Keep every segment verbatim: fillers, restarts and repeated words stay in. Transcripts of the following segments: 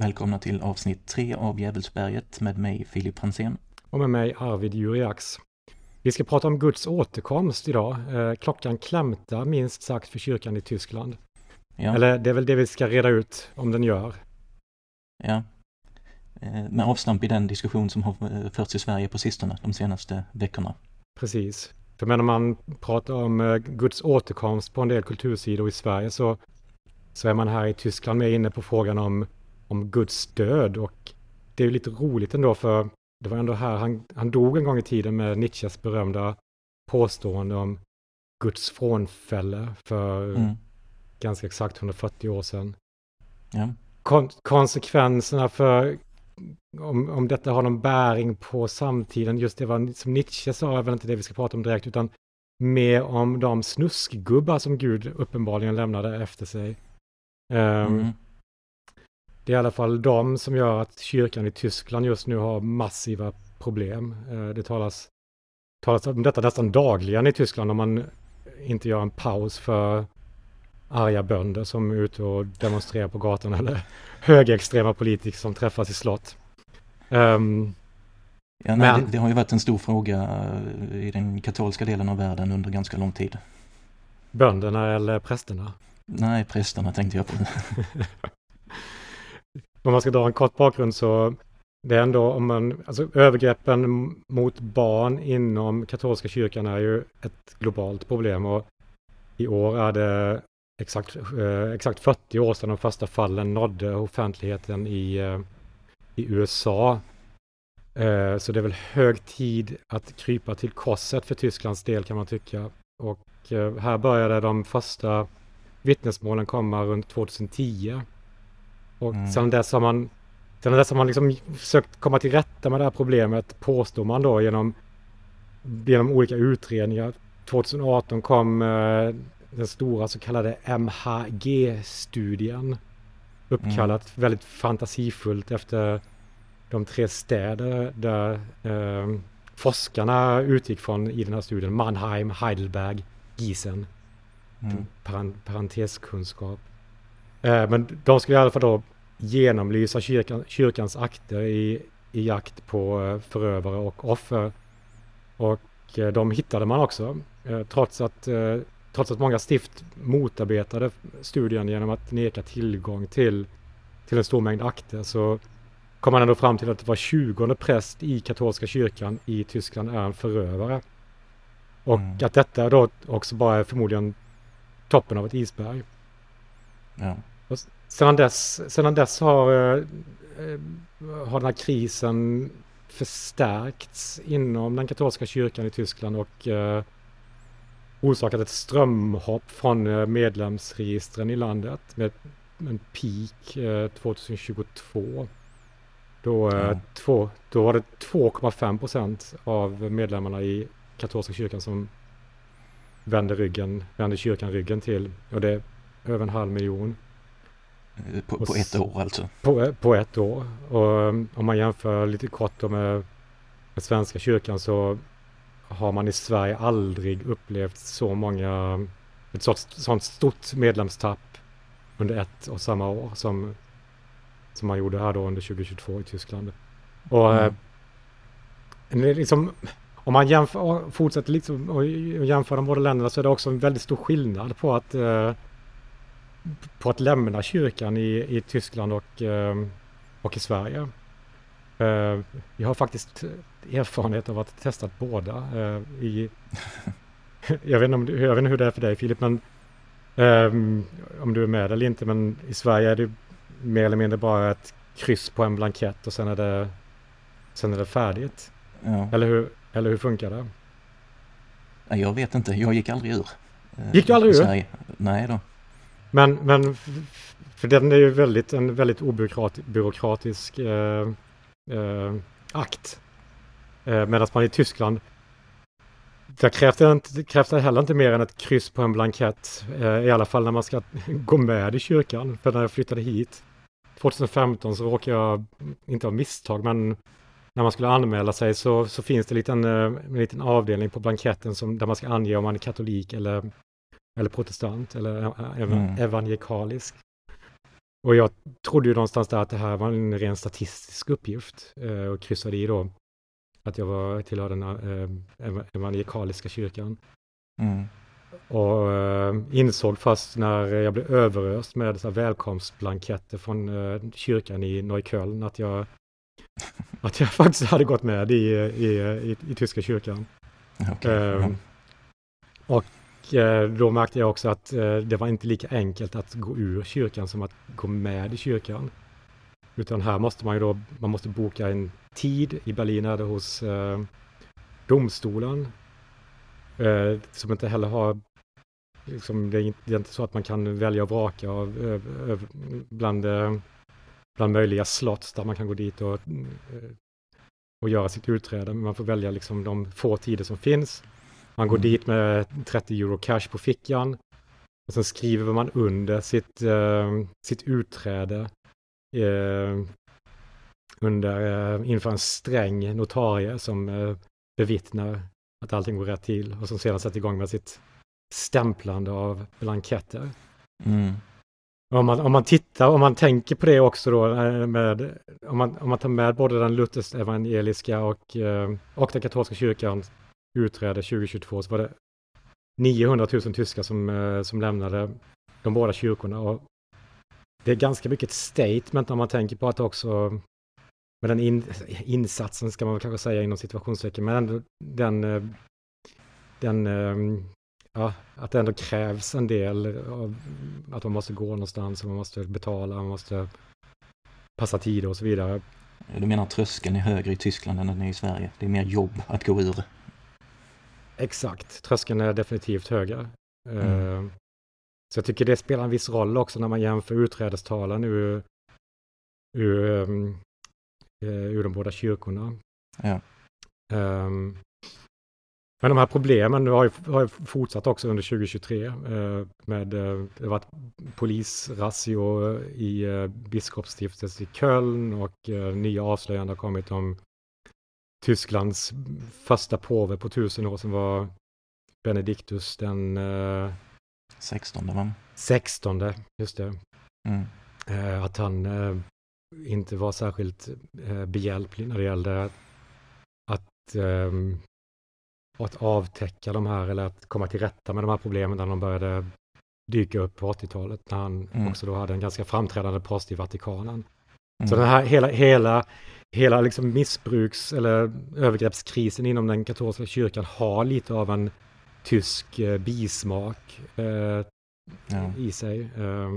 Välkomna till avsnitt tre av Djävulsberget med mig Filip Ransén. Och med mig Arvid Juriaks. Vi ska prata om Guds återkomst idag. Klockan klämtar minst sagt för kyrkan i Tyskland. Ja. Eller det är väl det vi ska reda ut om den gör. Ja. Med avstamp i den diskussion som har förts i Sverige på sistone, de senaste veckorna. Precis. För när man pratar om Guds återkomst på en del kultursidor i Sverige så, så är man här i Tyskland mer inne på frågan om, om Guds död. Och det är ju lite roligt ändå, för det var ändå här han, han dog en gång i tiden med Nietzsches berömda påstående om Guds frånfälle för mm. ganska exakt hundrafyrtio år sedan. Ja. Kon- konsekvenserna för om, om detta har någon bäring på samtiden, just det var, som Nietzsche sa, är väl inte det vi ska prata om direkt, utan mer om de snuskgubbar som Gud uppenbarligen lämnade efter sig. Um, mm. Det är i alla fall de som gör att kyrkan i Tyskland just nu har massiva problem. Uh, det talas, talas om detta nästan dagligen i Tyskland om man inte gör en paus för arga bönder som är ute och demonstrerar på gatan eller högerextrema politiker som träffas i slott. Um, ja, nej, men... det, det har ju varit en stor fråga i den katolska delen av världen under ganska lång tid. Bönderna eller prästerna? Nej, prästerna tänkte jag på. Om man ska dra en kort bakgrund så det är ändå om man, alltså övergreppen mot barn inom katolska kyrkan är ju ett globalt problem, och i år är det Exakt, eh, exakt fyrtio år sedan de första fallen nådde offentligheten i, eh, i U S A. Eh, så det är väl hög tid att krypa till korset för Tysklands del, kan man tycka. Och eh, här började de första vittnesmålen komma runt tjugohundratio. Och mm. sedan dess har man, sedan dess har man liksom försökt komma till rätta med det här problemet, påstår man då, genom, genom olika utredningar. tjugohundraarton kom... Eh, den stora så kallade M H G-studien, uppkallat mm. väldigt fantasifullt efter de tre städer där eh, forskarna utgick från i den här studien: Mannheim, Heidelberg, Giessen. Mm. Parent- parenteskunskap. Eh, men de skulle i alla fall då genomlysa kyrkan, kyrkans akter i, i jakt på förövare och offer. Och eh, de hittade man också, eh, trots att eh, Trots att många stift motarbetade studien genom att neka tillgång till, till en stor mängd akter, så kom man ändå fram till att det var tjugonde präst i katolska kyrkan i Tyskland är en förövare. Och mm. att detta då också bara är förmodligen toppen av ett isberg. Ja. Och sedan dess, sedan dess har, har den här krisen förstärkts inom den katolska kyrkan i Tyskland och orsakat ett strömhopp från medlemsregistren i landet med en peak tjugotjugotvå. Då, mm. två, då var det två komma fem procent av medlemmarna i katolska kyrkan som vände, ryggen, vände kyrkan ryggen till. Och det är över en halv miljon. På, på ett år alltså? På, på ett år. Och om man jämför lite kort med, med svenska kyrkan så har man i Sverige aldrig upplevt så många, ett sånt, sånt stort medlemstapp under ett och samma år som, som man gjorde här då under tjugotjugotvå i Tyskland. Och mm. eh, liksom, om man jämför, fortsätter liksom och jämför de båda länderna, så är det också en väldigt stor skillnad på att eh, på att lämna kyrkan i, i Tyskland och, eh, och i Sverige. Uh, jag har faktiskt erfarenhet av att testat båda. Uh, i, jag, vet inte om du, jag vet inte hur det är för dig, Filip, men um, om du är med eller inte, men i Sverige är det mer eller mindre bara ett kryss på en blankett och sen är det, sen är det färdigt. Ja. Eller, hur, eller hur funkar det? Jag vet inte, jag gick aldrig ur. Gick du aldrig ur? Nej då. Men, men för den är ju väldigt, en väldigt obyråkratisk byråkratisk, uh, Uh, akt uh, medan man i Tyskland där krävs det, inte, krävs det heller inte mer än ett kryss på en blankett, uh, i alla fall när man ska gå med i kyrkan. För när jag flyttade hit tjugofemton så råkade jag inte ha misstag, men när man skulle anmäla sig så, så finns det en liten, uh, en liten avdelning på blanketten som, där man ska ange om man är katolik eller, eller protestant eller uh, ev- mm. evangelikalisk. Och jag trodde ju någonstans där att det här var en ren statistisk uppgift eh, och kryssade i då att jag var tillhör den eh, evangelikaliska kyrkan. Mm. Och eh, insåg fast när jag blev överöst med så här välkomstblanketter från eh, kyrkan i Norrköping att jag, att jag faktiskt hade gått med i, i, i, i tyska kyrkan. Okay. Eh, mm. Och då märkte jag också att det var inte lika enkelt att gå ur kyrkan som att gå med i kyrkan. Utan här måste man ju då, man måste boka en tid i Berlin eller hos eh, domstolen. Eh, som inte heller har, liksom, det är inte, det är inte så att man kan välja och vraka av, ö, ö, bland, bland möjliga slots där man kan gå dit och, och göra sitt utträde. Men man får välja liksom de få tider som finns. Man går dit med trettio euro cash på fickan och sen skriver man under sitt, eh, sitt utträde eh, under, eh, inför en sträng notarie som eh, bevittnar att allting går rätt till och som sedan sätter igång med sitt stämplande av blanketter. Mm. Om man, om man tittar, om man tänker på det också då, med, om, man, om man tar med både den lutherska evangeliska och, eh, och den katolska kyrkan utträde tjugo tjugotvå, så var det niohundratusen tyskar som, som lämnade de båda kyrkorna. Och det är ganska mycket statement om man tänker på att också med den in, insatsen ska man väl kanske säga inom situationssäker, men ändå den, den ja, att det ändå krävs en del av, att man måste gå någonstans och man måste betala, man måste passa tid och så vidare. Du menar att tröskeln är högre i Tyskland än den är i Sverige? Det är mer jobb att gå ur. Exakt, tröskeln är definitivt högre. Mm. Så jag tycker det spelar en viss roll också när man jämför utträdestalen ur, ur, ur de båda kyrkorna. Ja. Men de här problemen har ju, har ju fortsatt också under tjugo tjugotre. Med, det har varit polisrazzio i biskopsstiftet i Köln och nya avslöjanden har kommit om Tysklands första påve på tusen år som var Benediktus den eh, sextonde, va? sextonde, just det. Mm. Eh, att han eh, inte var särskilt eh, behjälplig när det gällde att, att, eh, att avtäcka de här eller att komma till rätta med de här problemen när de började dyka upp på åttiotalet när han mm. också då hade en ganska framträdande post i Vatikanen. Mm. Så den här hela, hela, hela liksom missbruks- eller övergreppskrisen inom den katolska kyrkan har lite av en tysk eh, bismak eh, ja. i sig. Eh,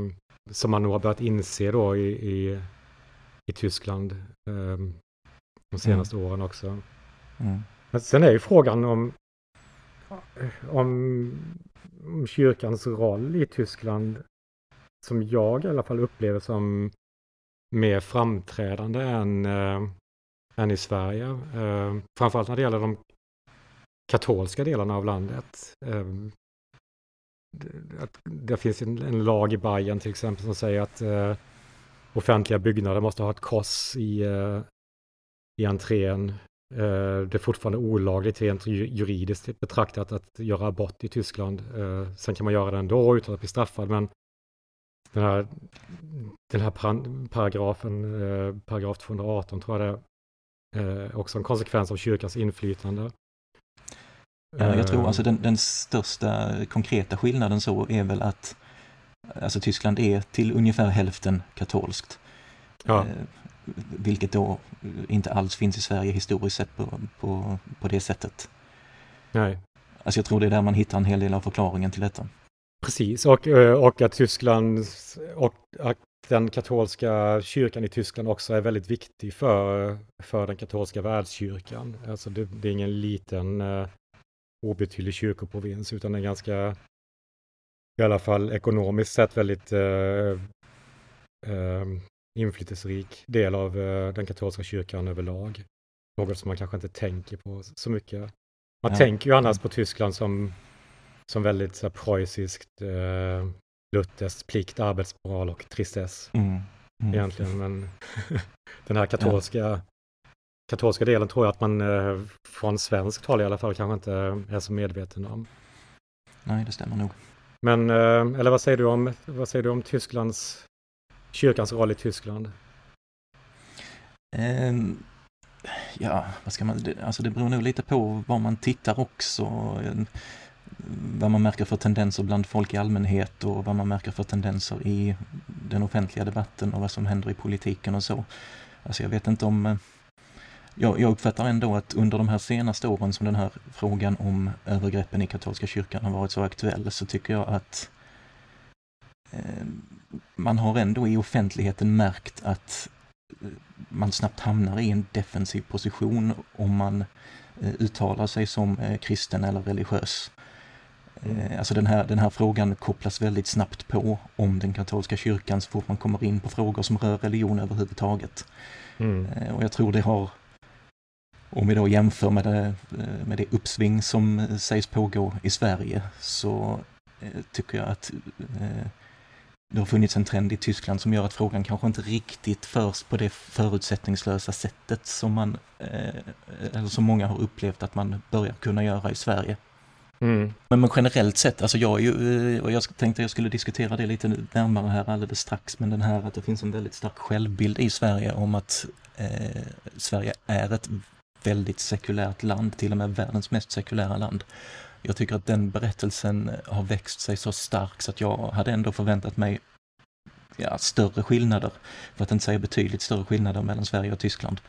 som man nog har börjat inse då i, i, i Tyskland eh, de senaste mm. åren också. Mm. Men sen är ju frågan om, om, om kyrkans roll i Tyskland, som jag i alla fall upplever som mer framträdande än, äh, än i Sverige. Äh, framförallt när det gäller de katolska delarna av landet. Äh, det, att det finns en, en lag i Bayern till exempel som säger att äh, offentliga byggnader måste ha ett kors i, äh, i entrén. Äh, det är fortfarande olagligt rent juridiskt betraktat att göra abort i Tyskland. Äh, sen kan man göra det ändå utan att bli straffad, men Den här, den här paragrafen, eh, paragraf tvåhundraarton tror jag det är, eh, också en konsekvens av kyrkans inflytande. Ja, jag tror alltså den, den största konkreta skillnaden så är väl att alltså Tyskland är till ungefär hälften katolskt. Ja. Eh, vilket då inte alls finns i Sverige historiskt sett på, på, på det sättet. Nej. Alltså jag tror det är där man hittar en hel del av förklaringen till detta. Precis, och, och att Tyskland och att den katolska kyrkan i Tyskland också är väldigt viktig för, för den katolska världskyrkan. Alltså det, det är ingen liten uh, obetydlig kyrkoprovins utan en ganska, i alla fall ekonomiskt sett, väldigt uh, uh, inflytelserik del av uh, den katolska kyrkan överlag. Något som man kanske inte tänker på så mycket. Man ja. tänker ju annars på Tyskland som som väldigt så här, preussiskt, eh, luthers, plikt, arbetsmoral och tristess mm. Mm. egentligen. Men den här katolska, ja. katolska delen tror jag att man eh, från svenskt håll i alla fall kanske inte är så medveten om. Nej, det stämmer nog. Men, eh, eller vad säger du om, vad säger du om Tysklands kyrkans roll i Tyskland? Um, ja, vad ska man, alltså det beror nog lite på vad man tittar också. Vad man märker för tendenser bland folk i allmänhet och vad man märker för tendenser i den offentliga debatten och vad som händer i politiken och så. Alltså jag vet inte om... Jag, jag uppfattar ändå att under de här senaste åren som den här frågan om övergreppen i katolska kyrkan har varit så aktuell, så tycker jag att eh, man har ändå i offentligheten märkt att eh, man snabbt hamnar i en defensiv position om man eh, uttalar sig som eh, kristen eller religiös. Eh, alltså den här, den här frågan kopplas väldigt snabbt på om den katolska kyrkan så fort man kommer in på frågor som rör religion överhuvudtaget. Mm. Eh, och jag tror det har... Om vi då jämför med det, med det uppsving som sägs pågå i Sverige, så tycker jag att det har funnits en trend i Tyskland som gör att frågan kanske inte riktigt förs på det förutsättningslösa sättet som man, eller som många har upplevt att man börjar kunna göra i Sverige. Mm. Men, men generellt sett, alltså jag, är ju, och jag tänkte att jag skulle diskutera det lite närmare här alldeles strax, men den här att det finns en väldigt stark självbild i Sverige om att eh, Sverige är ett väldigt sekulärt land, till och med världens mest sekulära land. Jag tycker att den berättelsen har växt sig så stark så att jag hade ändå förväntat mig ja, större skillnader, för att inte säga betydligt större skillnader mellan Sverige och Tyskland.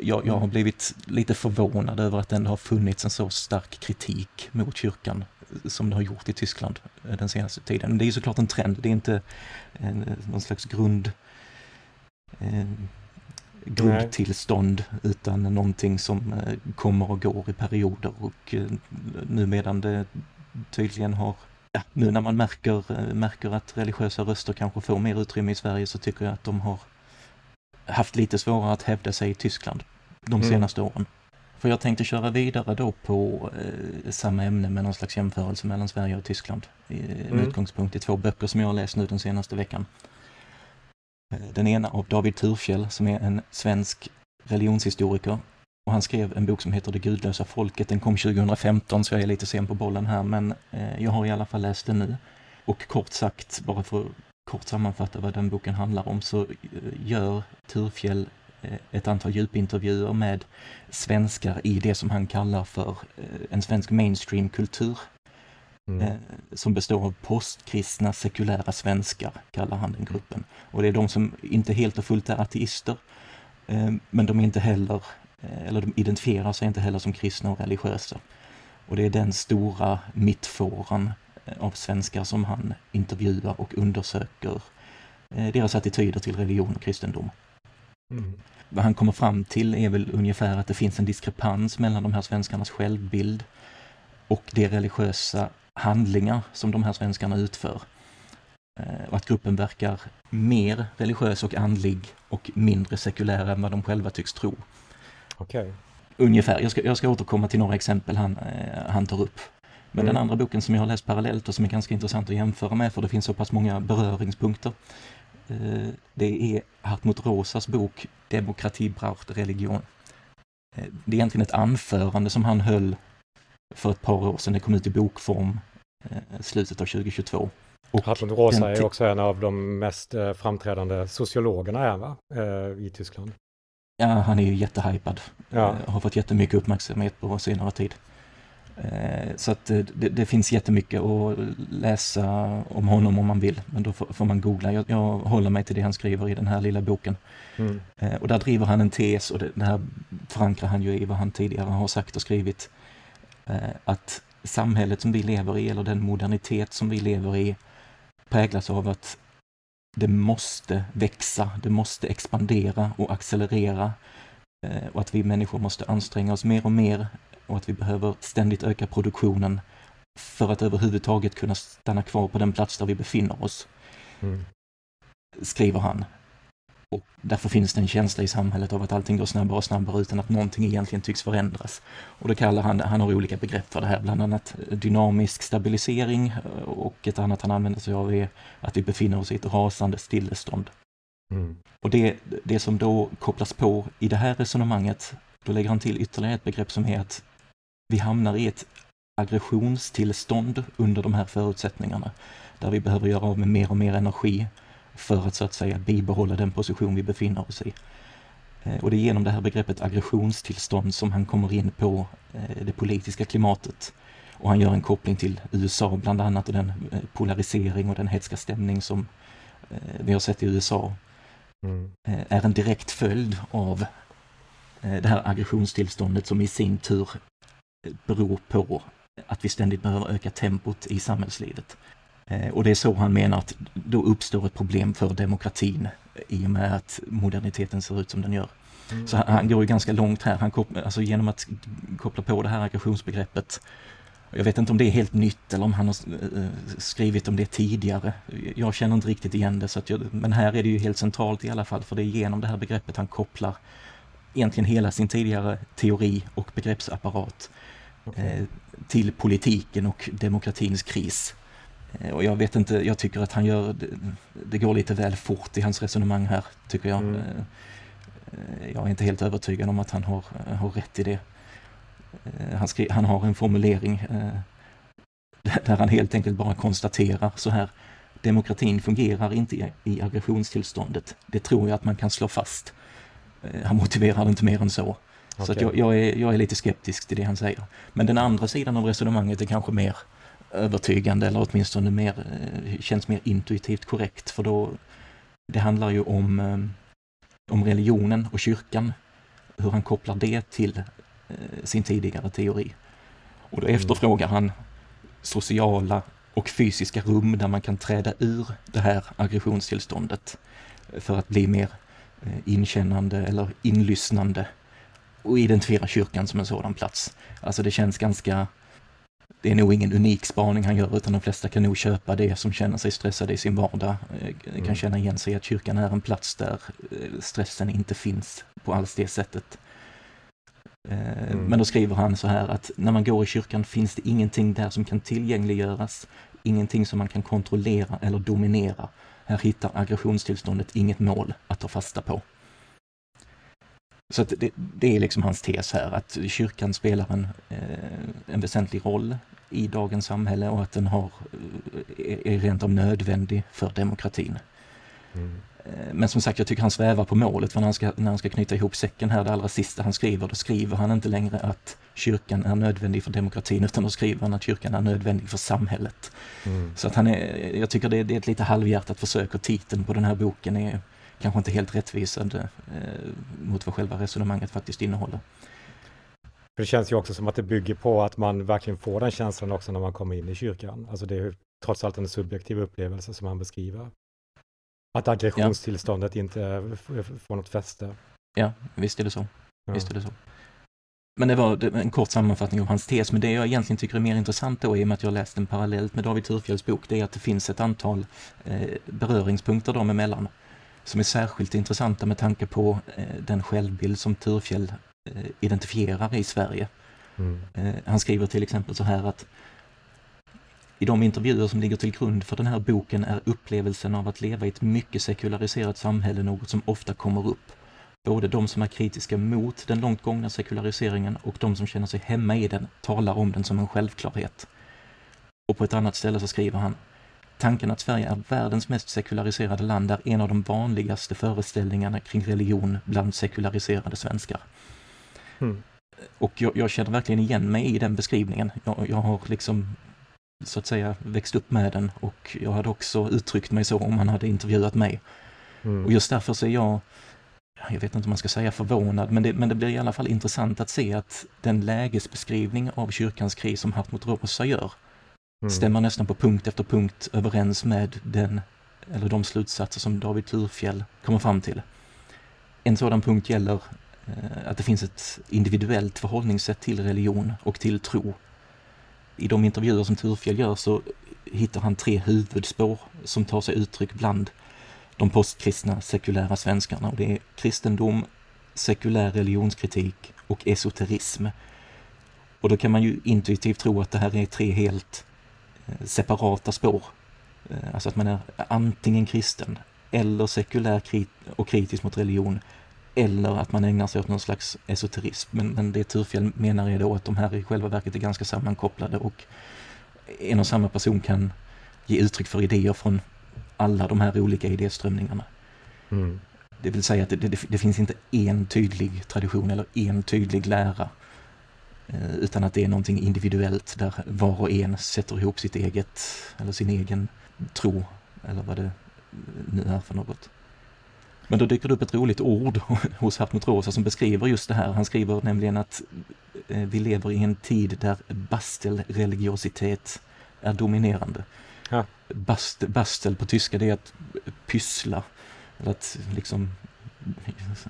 Jag, jag har blivit lite förvånad över att det ändå har funnits en så stark kritik mot kyrkan som det har gjort i Tyskland den senaste tiden. Men det är ju såklart en trend, det är inte en, någon slags grund... En, grundtillstånd utan någonting som kommer och går i perioder, och nu medan det tydligen har, ja, nu när man märker, märker att religiösa röster kanske får mer utrymme i Sverige, så tycker jag att de har haft lite svårare att hävda sig i Tyskland de senaste mm. åren. För jag tänkte köra vidare då på eh, samma ämne med någon slags jämförelse mellan Sverige och Tyskland i, mm. med utgångspunkt i två böcker som jag har läst nu den senaste veckan. Den ena av David Thurfjell, som är en svensk religionshistoriker, och han skrev en bok som heter Det gudlösa folket. Den kom tjugo femton, så jag är lite sen på bollen här, men jag har i alla fall läst den nu. Och kort sagt, bara för att kort sammanfatta vad den boken handlar om, så gör Thurfjell ett antal djupintervjuer med svenskar i det som han kallar för en svensk mainstreamkultur. Mm. Som består av postkristna sekulära svenskar, kallar han den gruppen. Och det är de som inte helt och fullt är ateister, men de är inte heller, eller de identifierar sig inte heller som kristna och religiösa. Och det är den stora mittfåran av svenskar som han intervjuar och undersöker deras attityder till religion och kristendom. Mm. Vad han kommer fram till är väl ungefär att det finns en diskrepans mellan de här svenskarnas självbild och det religiösa handlingar som de här svenskarna utför. Och att gruppen verkar mer religiös och andlig och mindre sekulär än vad de själva tycks tro. Okej. Ungefär. Jag ska, jag ska återkomma till några exempel han, han tar upp. Men mm. den andra boken som jag har läst parallellt och som är ganska intressant att jämföra med, för det finns så pass många beröringspunkter, det är Hartmut Rosas bok Demokrati Bracht religion. Det är egentligen ett anförande som han höll för ett par år sedan. Det kom ut i bokform eh, slutet av tjugo tjugotvå. Hartmut Rosa är också en av de mest eh, framträdande sociologerna är, va? Eh, i Tyskland. Ja, han är ju jättehypad. Ja. Eh, har fått jättemycket uppmärksamhet på senare tid. Eh, så att det, det finns jättemycket att läsa om honom om man vill. Men då får, får man googla. Jag, jag håller mig till det han skriver i den här lilla boken. Mm. Eh, och där driver han en tes, och det, det här förankrar han ju i vad han tidigare har sagt och skrivit. Att samhället som vi lever i, eller den modernitet som vi lever i, präglas av att det måste växa, det måste expandera och accelerera, och att vi människor måste anstränga oss mer och mer, och att vi behöver ständigt öka produktionen för att överhuvudtaget kunna stanna kvar på den plats där vi befinner oss, mm. skriver han. Och därför finns det en känsla i samhället av att allting går snabbare och snabbare utan att någonting egentligen tycks förändras. Och då kallar han, han har olika begrepp för det här, bland annat dynamisk stabilisering, och ett annat han använder sig av är att vi befinner oss i ett rasande stillestånd. Mm. Och det, det som då kopplas på i det här resonemanget, då lägger han till ytterligare ett begrepp som är att vi hamnar i ett aggressionstillstånd under de här förutsättningarna, där vi behöver göra av med mer och mer energi för att så att säga bibehålla den position vi befinner oss i. Och det är genom det här begreppet aggressionstillstånd som han kommer in på det politiska klimatet. Och han gör en koppling till U S A bland annat och den polarisering och den hetska stämning som vi har sett i U S A mm. är en direkt följd av det här aggressionstillståndet som i sin tur beror på att vi ständigt behöver öka tempot i samhällslivet. Och det är så han menar att då uppstår ett problem för demokratin i och med att moderniteten ser ut som den gör. Mm. Så han, han går ju ganska långt här, han kopplar, alltså genom att koppla på det här aggressionsbegreppet. Jag vet inte om det är helt nytt eller om han har skrivit om det tidigare. Jag känner inte riktigt igen det, så att jag, men här är det ju helt centralt i alla fall, för det är genom det här begreppet han kopplar egentligen hela sin tidigare teori och begreppsapparat okay. eh, till politiken och demokratins kris. Och jag vet inte, jag tycker att han gör, det, det går lite väl fort i hans resonemang här, tycker jag. Mm. Jag är inte helt övertygad om att han har, har rätt i det. Han, skri, han har en formulering där han helt enkelt bara konstaterar så här: demokratin fungerar inte i aggressionstillståndet. Det tror jag att man kan slå fast. Han motiverar det inte mer än så. Okay. Så att jag, jag, är, jag är lite skeptisk till det han säger. Men den andra sidan av resonemanget är kanske mer övertygande, eller åtminstone mer, känns mer intuitivt korrekt, för då det handlar ju om, om religionen och kyrkan, hur han kopplar det till sin tidigare teori. Och då efterfrågar han sociala och fysiska rum där man kan träda ur det här aggressionstillståndet för att bli mer inkännande eller inlyssnande, och identifiera kyrkan som en sådan plats. Alltså det känns ganska... Det är nog ingen unik spaning han gör, utan de flesta kan nog köpa det som känner sig stressade i sin vardag. Kan mm. känna igen sig att kyrkan är en plats där stressen inte finns på alls det sättet. Mm. Men då skriver han så här att när man går i kyrkan finns det ingenting där som kan tillgängliggöras. Ingenting som man kan kontrollera eller dominera. Här hittar aggressionstillståndet inget mål att ta fasta på. Så att det, det är liksom hans tes här, att kyrkan spelar en, eh, en väsentlig roll i dagens samhälle och att den har, är, är rent av nödvändig för demokratin. Mm. Men som sagt, jag tycker han svävar på målet, för när han, ska, när han ska knyta ihop säcken här, det allra sista han skriver, då skriver han inte längre att kyrkan är nödvändig för demokratin, utan då skriver han att kyrkan är nödvändig för samhället. Mm. Så att han är, jag tycker det, det är ett lite halvhjärtat försök, och titeln på den här boken är kanske inte helt rättvisande eh, mot vad själva resonemanget faktiskt innehåller. För det känns ju också som att det bygger på att man verkligen får den känslan också när man kommer in i kyrkan. Alltså det är ju trots allt en subjektiv upplevelse som han beskriver. Att aggressionstillståndet ja. inte får något fäste. Ja, visst är det så. Ja. Visst är det så. Men det var en kort sammanfattning av hans tes, men det jag egentligen tycker är mer intressant då, i och med att jag läst den parallellt med David Thurfjells bok, det är att det finns ett antal eh, beröringspunkter dem emellan, som är särskilt intressanta med tanke på eh, den självbild som Thurfjell eh, identifierar i Sverige. Mm. Eh, han skriver till exempel så här att i de intervjuer som ligger till grund för den här boken är upplevelsen av att leva i ett mycket sekulariserat samhälle något som ofta kommer upp. Både de som är kritiska mot den långt gångna sekulariseringen och de som känner sig hemma i den talar om den som en självklarhet. Och på ett annat ställe så skriver han: tanken att Sverige är världens mest sekulariserade land är en av de vanligaste föreställningarna kring religion bland sekulariserade svenskar. Mm. Och jag, jag känner verkligen igen mig i den beskrivningen. Jag, jag har liksom, så att säga, växt upp med den, och jag hade också uttryckt mig så om han hade intervjuat mig. Mm. Och just därför så är jag, jag vet inte om man ska säga förvånad, men det, men det blir i alla fall intressant att se att den lägesbeskrivning av kyrkans kris som Hartmut Rosa gör Mm. stämmer nästan på punkt efter punkt överens med den, eller de slutsatser som David Thurfjell kommer fram till. En sådan punkt gäller eh, att det finns ett individuellt förhållningssätt till religion och till tro. I de intervjuer som Thurfjell gör så hittar han tre huvudspår som tar sig uttryck bland de postkristna sekulära svenskarna, och det är kristendom, sekulär religionskritik och esoterism. Och då kan man ju intuitivt tro att det här är tre helt separata spår. Alltså att man är antingen kristen eller sekulär krit- och kritisk mot religion, eller att man ägnar sig åt någon slags esoterism. Men, men det Thurfjell menar är då att de här i själva verket är ganska sammankopplade, och en och samma person kan ge uttryck för idéer från alla de här olika idéströmningarna. Mm. Det vill säga att det, det, det finns inte en tydlig tradition eller en tydlig lära, utan att det är någonting individuellt där var och en sätter ihop sitt eget eller sin egen tro eller vad det nu är för något. Men då dyker det upp ett roligt ord hos Hartmut Rosa som beskriver just det här. Han skriver nämligen att vi lever i en tid där bastelreligiositet är dominerande. Ja. Bastel, bastel på tyska, det är att pyssla eller att liksom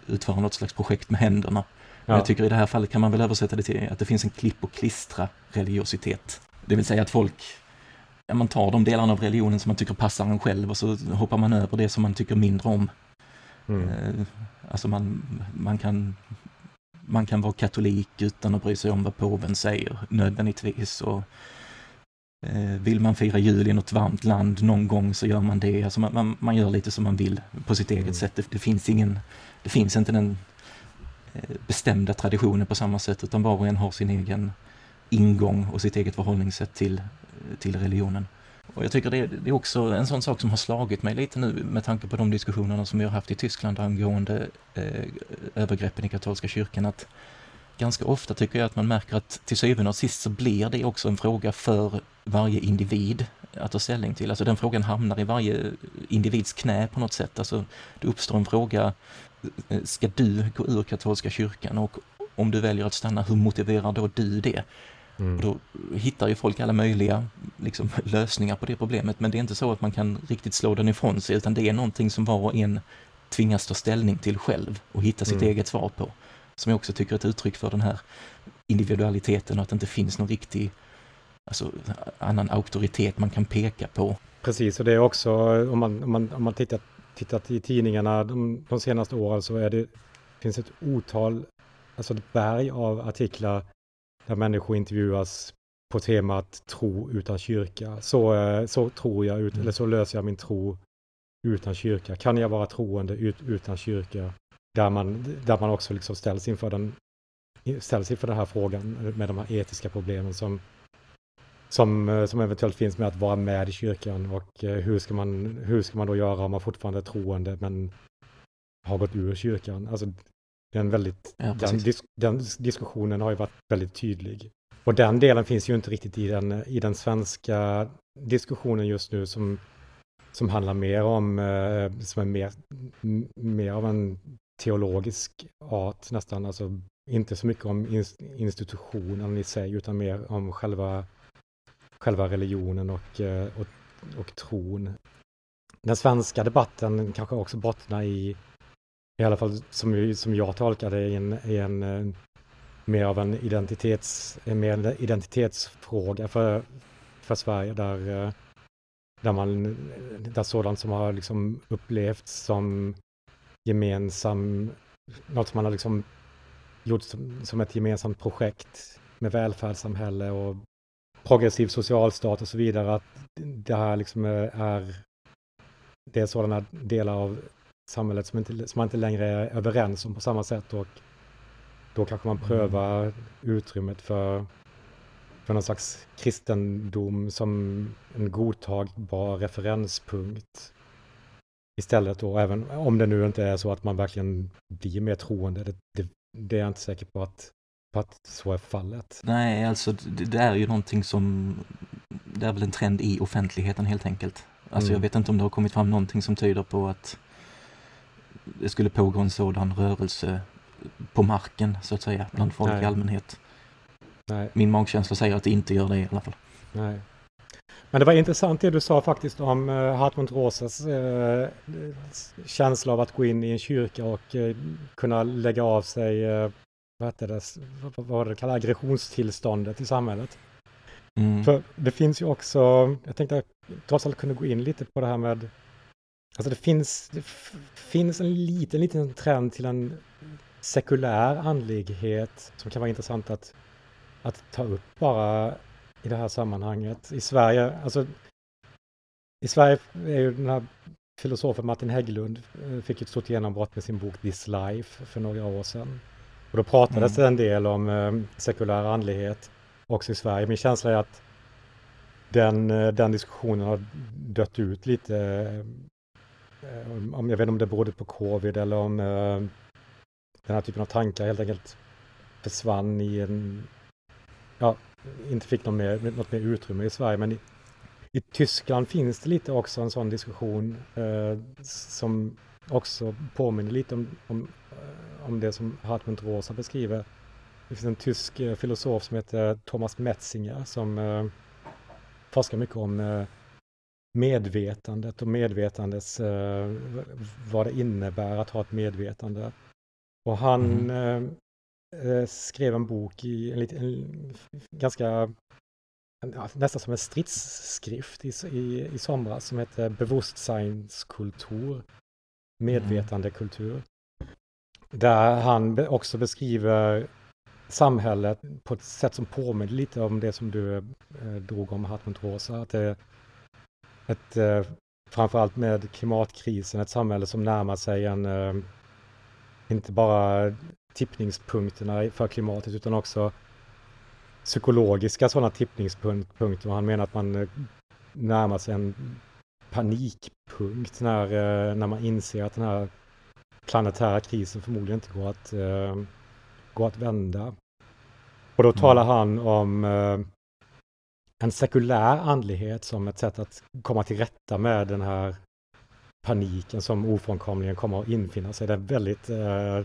utföra något slags projekt med händerna. Ja. Jag tycker i det här fallet kan man väl översätta det till att det finns en klipp och klistra religiositet. Det vill säga att folk, man tar de delarna av religionen som man tycker passar en själv och så hoppar man över det som man tycker mindre om. Mm. Alltså man, man, kan, man kan vara katolik utan att bry sig om vad påven säger nödvändigtvis, och eh, vill man fira jul i något varmt land någon gång så gör man det. Alltså man, man, man gör lite som man vill på sitt eget mm. sätt. Det, det, finns ingen, det finns inte den eh, bestämda traditionen på samma sätt, utan var och en har sin egen ingång och sitt eget förhållningssätt till, till religionen. Och jag tycker det är, det är också en sån sak som har slagit mig lite nu med tanke på de diskussionerna som vi har haft i Tyskland angående eh, övergreppen i katolska kyrkan, att ganska ofta tycker jag att man märker att till syvende och sist så blir det också en fråga för varje individ att ta ställning till. Alltså den frågan hamnar i varje individs knä på något sätt. Alltså det uppstår en fråga, ska du gå ur katolska kyrkan, och om du väljer att stanna, hur motiverar då du det? Mm. Och då hittar ju folk alla möjliga liksom, lösningar på det problemet, men det är inte så att man kan riktigt slå den ifrån sig, utan det är någonting som var och en tvingas ta ställning till själv och hitta sitt mm. eget svar på, som jag också tycker är ett uttryck för den här individualiteten och att det inte finns någon riktig alltså, annan auktoritet man kan peka på. Precis, och det är också, om man, om man, om man tittar, tittat i tidningarna de, de senaste åren, så är det, finns ett otal, alltså ett berg av artiklar där människor intervjuas på temat tro utan kyrka. Så, så tror jag, ut, eller så löser jag min tro utan kyrka. Kan jag vara troende ut, utan kyrka? Där man, där man också liksom ställs inför den, ställs inför den här frågan med de här etiska problemen som, som, som eventuellt finns med att vara med i kyrkan. Och hur ska man, hur ska man då göra om man fortfarande är troende men har gått ur kyrkan? Alltså, Den, väldigt, ja, den, dis, den diskussionen har ju varit väldigt tydlig. Och den delen finns ju inte riktigt i den, i den svenska diskussionen just nu, som, som handlar mer om, som är mer, mer av en teologisk art nästan. Alltså inte så mycket om institutionen i sig, utan mer om själva, själva religionen och, och, och tron. Den svenska debatten kanske också bottnar i I alla fall som, som jag tolkade är en, en mer av en, identitets, en mer identitetsfråga för, för Sverige, där, där, man, där sådant som har liksom upplevts som gemensam, något som man har liksom gjort som, som ett gemensamt projekt med välfärdssamhälle och progressiv socialstat och så vidare, att det här liksom är, det är sådana delar av samhället som, inte, som man inte längre är överens om på samma sätt, och då kanske man prövar utrymmet för, för någon slags kristendom som en godtagbar referenspunkt istället då, även om det nu inte är så att man verkligen blir mer troende. Det, det, det är jag inte säker på att, på att så är fallet. Nej, alltså det, det är ju någonting som, det är väl en trend i offentligheten helt enkelt. Alltså mm. jag vet inte om det har kommit fram någonting som tyder på att det skulle pågå en sådan rörelse på marken, så att säga, bland folk Nej. i allmänhet. Nej. Min magkänsla säger att det inte gör det i alla fall. Nej. Men det var intressant det du sa faktiskt om uh, Hartmut Rosas uh, känsla av att gå in i en kyrka och uh, kunna lägga av sig uh, vad heter det, vad var det kallar aggressionstillståndet i samhället. Mm. För det finns ju också, jag tänkte att jag trots allt kunde gå in lite på det här med, alltså det finns, det f- finns en liten, liten trend till en sekulär andlighet som kan vara intressant att, att ta upp bara i det här sammanhanget. I Sverige, alltså, i Sverige är ju den här filosofen Martin Hägglund fick ett stort genombrott med sin bok This Life för några år sedan. Och då pratades mm. en del om eh, sekulär andlighet också i Sverige. Min känsla är att den, den diskussionen har dött ut lite. Om, jag vet inte om det berodde på covid eller om den här typen av tankar helt enkelt försvann i en... Ja, inte fick någon mer, något mer utrymme i Sverige, men i, i Tyskland finns det lite också en sån diskussion eh, som också påminner lite om, om, om det som Hartmut Rosa beskriver. Det finns en tysk eh, filosof som heter Thomas Metzinger som eh, forskar mycket om eh, medvetandet och medvetandes eh, vad det innebär att ha ett medvetande. Och han mm. eh, skrev en bok i en, lite, en ganska ja, nästan som en stridsskrift i, i, i somras som heter Bewusstseinskultur, medvetandekultur, där han be, också beskriver samhället på ett sätt som påminner lite om det som du eh, drog om Hartmut Rosa, att det ett, eh, framförallt med klimatkrisen, ett samhälle som närmar sig en eh, inte bara tippningspunkterna för klimatet utan också psykologiska sådana tippningspunkter. Han menar att man närmar sig en panikpunkt när, när man inser att den här planetära krisen förmodligen inte går att, uh, går att vända. Och då mm. talar han om uh, en sekulär andlighet som ett sätt att komma till rätta med den här paniken som ofrånkomligen kommer att infinna sig. Det är väldigt uh,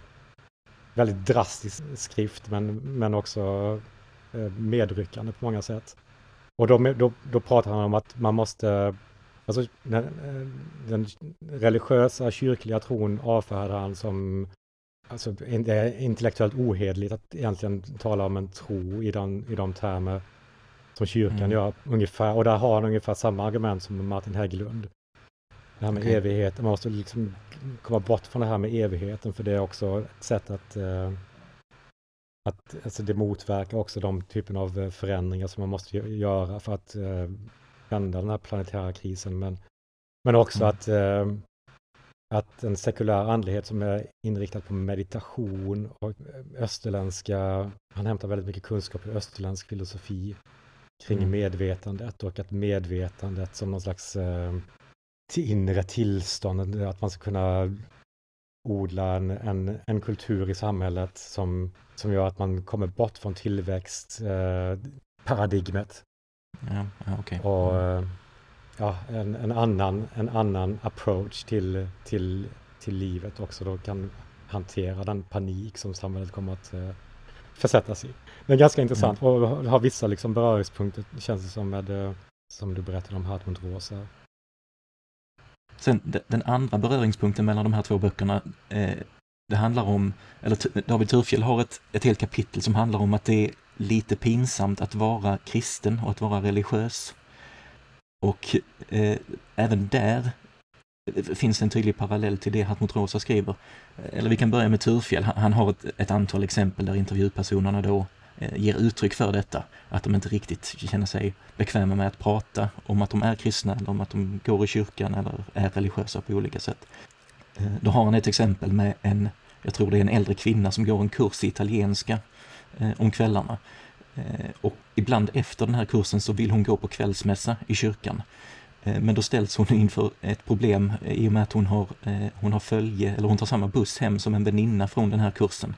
väldigt drastisk skrift men, men också eh, medryckande på många sätt. Och då, då, då pratar han om att man måste, alltså den, den religiösa kyrkliga tron avfärdar han som, alltså det är intellektuellt ohederligt att egentligen tala om en tro i, den, i de termer som kyrkan mm. gör ungefär, och där har han ungefär samma argument som Martin Hägglund. Det här med okay. evigheten, man måste liksom komma bort från det här med evigheten, för det är också ett sätt att, eh, att alltså det motverkar också de typen av förändringar som man måste göra för att eh, vända den här planetära krisen, men, men också mm. att, eh, att en sekulär andlighet som är inriktad på meditation och österländska, han hämtar väldigt mycket kunskap i österländsk filosofi kring mm. medvetandet, och att medvetandet som någon slags eh, till inre tillstånd, att man ska kunna odla en, en, en kultur i samhället som, som gör att man kommer bort från tillväxtparadigmet. Eh, ja, ja, okay. Och eh, ja, en, en, annan, en annan approach till, till, till livet också då kan hantera den panik som samhället kommer att eh, försättas i. Det är ganska intressant mm. och har vissa liksom beröringspunkter, känns det som, med, som du berättade om Hartmut Rosa. Sen den andra beröringspunkten mellan de här två böckerna, eh, det handlar om, eller David Thurfjell har ett, ett helt kapitel som handlar om att det är lite pinsamt att vara kristen och att vara religiös. Och eh, även där finns en tydlig parallell till det Hartmut Rosa skriver. Eller vi kan börja med Thurfjell, han, han har ett, ett antal exempel där intervjupersonerna då eh, ger uttryck för detta. Att de inte riktigt känner sig bekväma med att prata om att de är kristna eller om att de går i kyrkan eller är religiösa på olika sätt. Då har han ett exempel med en, jag tror det är en äldre kvinna som går en kurs i italienska eh, om kvällarna. Eh, och ibland efter den här kursen så vill hon gå på kvällsmässa i kyrkan. Eh, men då ställs hon inför ett problem i och med att hon har, eh, hon har följe, eller hon tar samma buss hem som en väninna från den här kursen.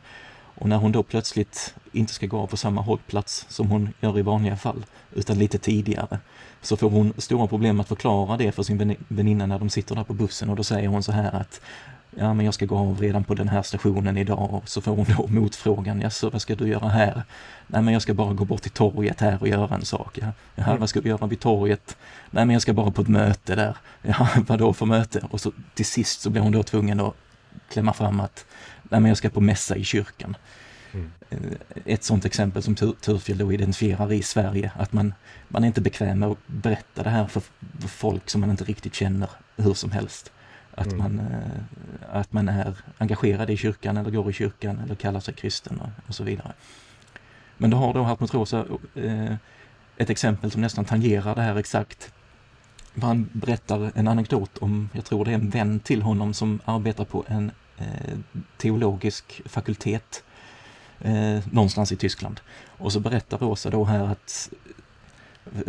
Och när hon då plötsligt inte ska gå på samma hållplats som hon gör i vanliga fall, utan lite tidigare, så får hon stora problem att förklara det för sin väninna när de sitter där på bussen. Och då säger hon så här att ja, men jag ska gå av redan på den här stationen idag. Och så får hon då motfrågan, ja, så vad ska du göra här? Nej, men jag ska bara gå bort till torget här och göra en sak. Ja, vad ska du göra vid torget? Nej, men jag ska bara på ett möte där. Ja, vad då för möte? Och så till sist så blir hon då tvungen att klämma fram att nej, men jag ska på mässa i kyrkan. Mm. Ett sånt exempel som Thurfjell då identifierar i Sverige, att man, man är inte bekväm med att berätta det här för, för folk som man inte riktigt känner hur som helst. Att, mm. man, att man är engagerad i kyrkan eller går i kyrkan eller kallar sig kristen och så vidare. Men då har då Hartmut Rosa eh, ett exempel som nästan tangerar det här exakt. Han berättar en anekdot om, jag tror det är en vän till honom som arbetar på en eh, teologisk fakultet eh, någonstans i Tyskland. Och så berättar Rosa då här att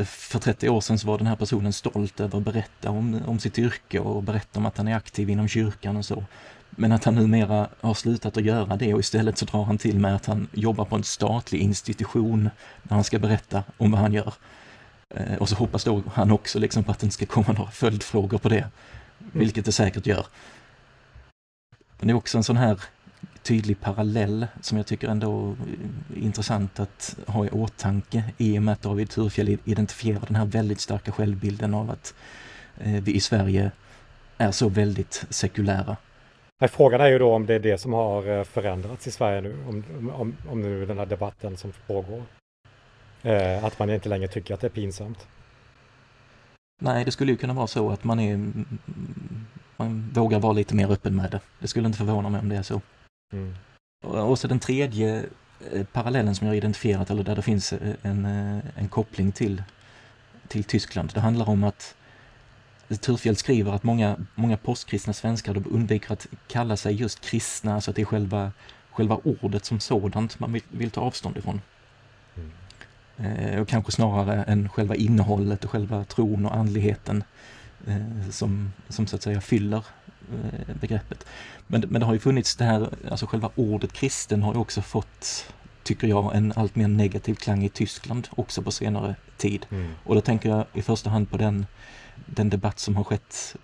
För trettio år sedan så var den här personen stolt över att berätta om, om sitt yrke och berätta om att han är aktiv inom kyrkan och så. Men att han numera har slutat att göra det och istället så drar han till med att han jobbar på en statlig institution när han ska berätta om vad han gör. Och så hoppas då han också liksom på att den ska komma några följdfrågor på det, vilket det säkert gör. Men det är också en sån här tydlig parallell som jag tycker ändå är intressant att ha i åtanke, i och med att David Thurfjell identifierar den här väldigt starka självbilden av att vi i Sverige är så väldigt sekulära. Frågan är ju då om det är det som har förändrats i Sverige nu, om, om, om nu den här debatten som pågår. Eh, att man inte längre tycker att det är pinsamt. Nej, det skulle ju kunna vara så att man, är, man vågar vara lite mer öppen med det. Det skulle inte förvåna mig om det är så. Mm. Och, och så den tredje parallellen som jag har identifierat, eller där det finns en, en koppling till, till Tyskland. Det handlar om att Thurfjell skriver att många, många postkristna svenskar de undviker att kalla sig just kristna, så alltså att det är själva, själva ordet som sådant man vill, vill ta avstånd ifrån. Mm. Eh, och kanske snarare än själva innehållet och själva tron och andligheten eh, som, som så att säga fyller eh, begreppet. Men, men det har ju funnits det här, alltså själva ordet kristen har ju också fått, tycker jag, en allt mer negativ klang i Tyskland också på senare tid. Mm. Och då tänker jag i första hand på den den debatt som har skett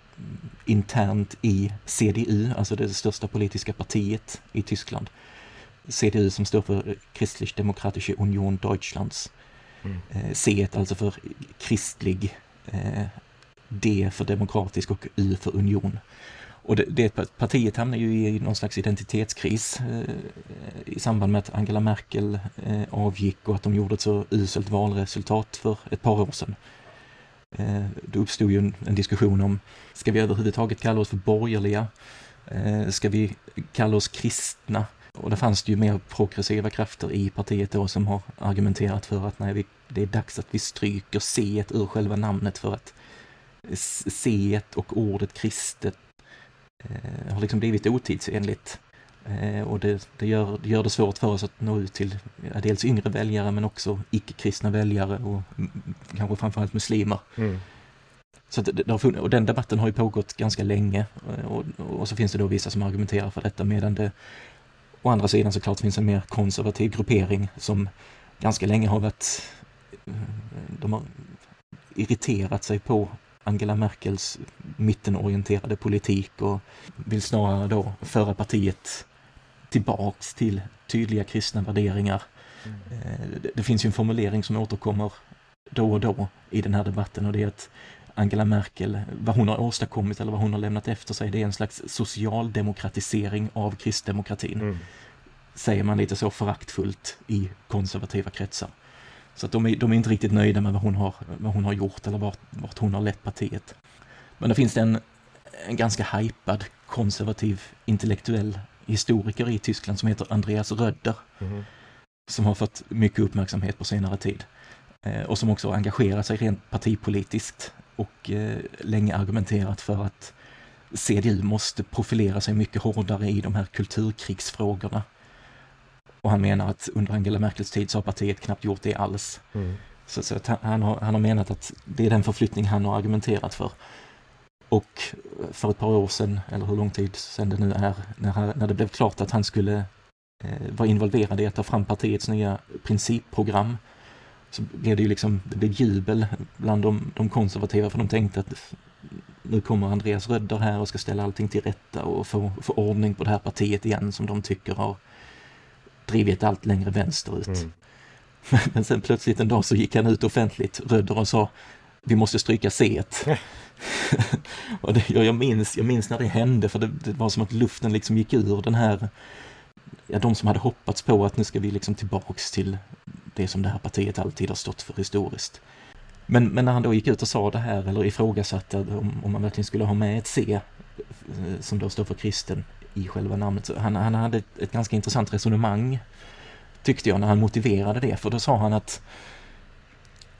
internt i C D U, alltså det största politiska partiet i Tyskland. C D U som står för Christlich Demokratische Union Deutschlands. Mm. C alltså för kristlig, D för demokratisk och U för union. Och det, det partiet hamnar ju i någon slags identitetskris i samband med att Angela Merkel avgick och att de gjorde ett så uselt valresultat för ett par år sedan. Då uppstod ju en, en diskussion om, ska vi överhuvudtaget kalla oss för borgerliga? Ska vi kalla oss kristna? Och det fanns det ju mer progressiva krafter i partiet då som har argumenterat för att nej, vi, det är dags att vi stryker C ur själva namnet, för att C och ordet kristet eh, har liksom blivit otidsenligt. Eh, och det, det, gör, det gör det svårt för oss att nå ut till ja, dels yngre väljare men också icke-kristna väljare och m- kanske framförallt muslimer. Mm. Så att det, det har funnits, och den debatten har ju pågått ganska länge och, och så finns det då vissa som argumenterar för detta, medan det å andra sidan såklart finns en mer konservativ gruppering som ganska länge har varit, de har irriterat sig på Angela Merkels mittenorienterade politik och vill snarare då föra partiet tillbaks till tydliga kristna värderingar. Mm. Det finns ju en formulering som återkommer då och då i den här debatten, och det är att Angela Merkel, vad hon har åstadkommit eller vad hon har lämnat efter sig, det är en slags socialdemokratisering av kristdemokratin. Mm. Säger man lite så föraktfullt i konservativa kretsar. Så att de, är, de är inte riktigt nöjda med vad hon har, vad hon har gjort eller vart, vart hon har lett partiet. Men det finns en, en ganska hypad konservativ intellektuell historiker i Tyskland som heter Andreas Rödder. Mm. Som har fått mycket uppmärksamhet på senare tid. Eh, och som också har engagerat sig rent partipolitiskt och eh, länge argumenterat för att C D U måste profilera sig mycket hårdare i de här kulturkrigsfrågorna. Och han menar att under Angela Merkels tid så har partiet knappt gjort det alls. Mm. Så, så att han, har, han har menat att det är den förflyttning han har argumenterat för. Och för ett par år sedan, eller hur lång tid sedan det nu är, när, när det blev klart att han skulle eh, vara involverad i att ta fram partiets nya principprogram, så blev det ju liksom, det blev jubel bland de, de konservativa, för de tänkte att nu kommer Andreas Rödder här och ska ställa allting till rätta och få, få ordning på det här partiet igen som de tycker har drivit allt längre vänsterut. Mm. Men sen plötsligt en dag så gick han ut offentligt, Rödder, och sa vi måste stryka C-et. Och det, jag, jag, minns, jag minns när det hände, för det, det var som att luften liksom gick ur den här, ja, de som hade hoppats på att nu ska vi liksom tillbaks till det som det här partiet alltid har stått för historiskt. Men, men när han då gick ut och sa det här, eller ifrågasatte om, om man verkligen skulle ha med ett C som då står för kristen i själva namnet. Så han, han hade ett, ett ganska intressant resonemang, tyckte jag, när han motiverade det. För då sa han att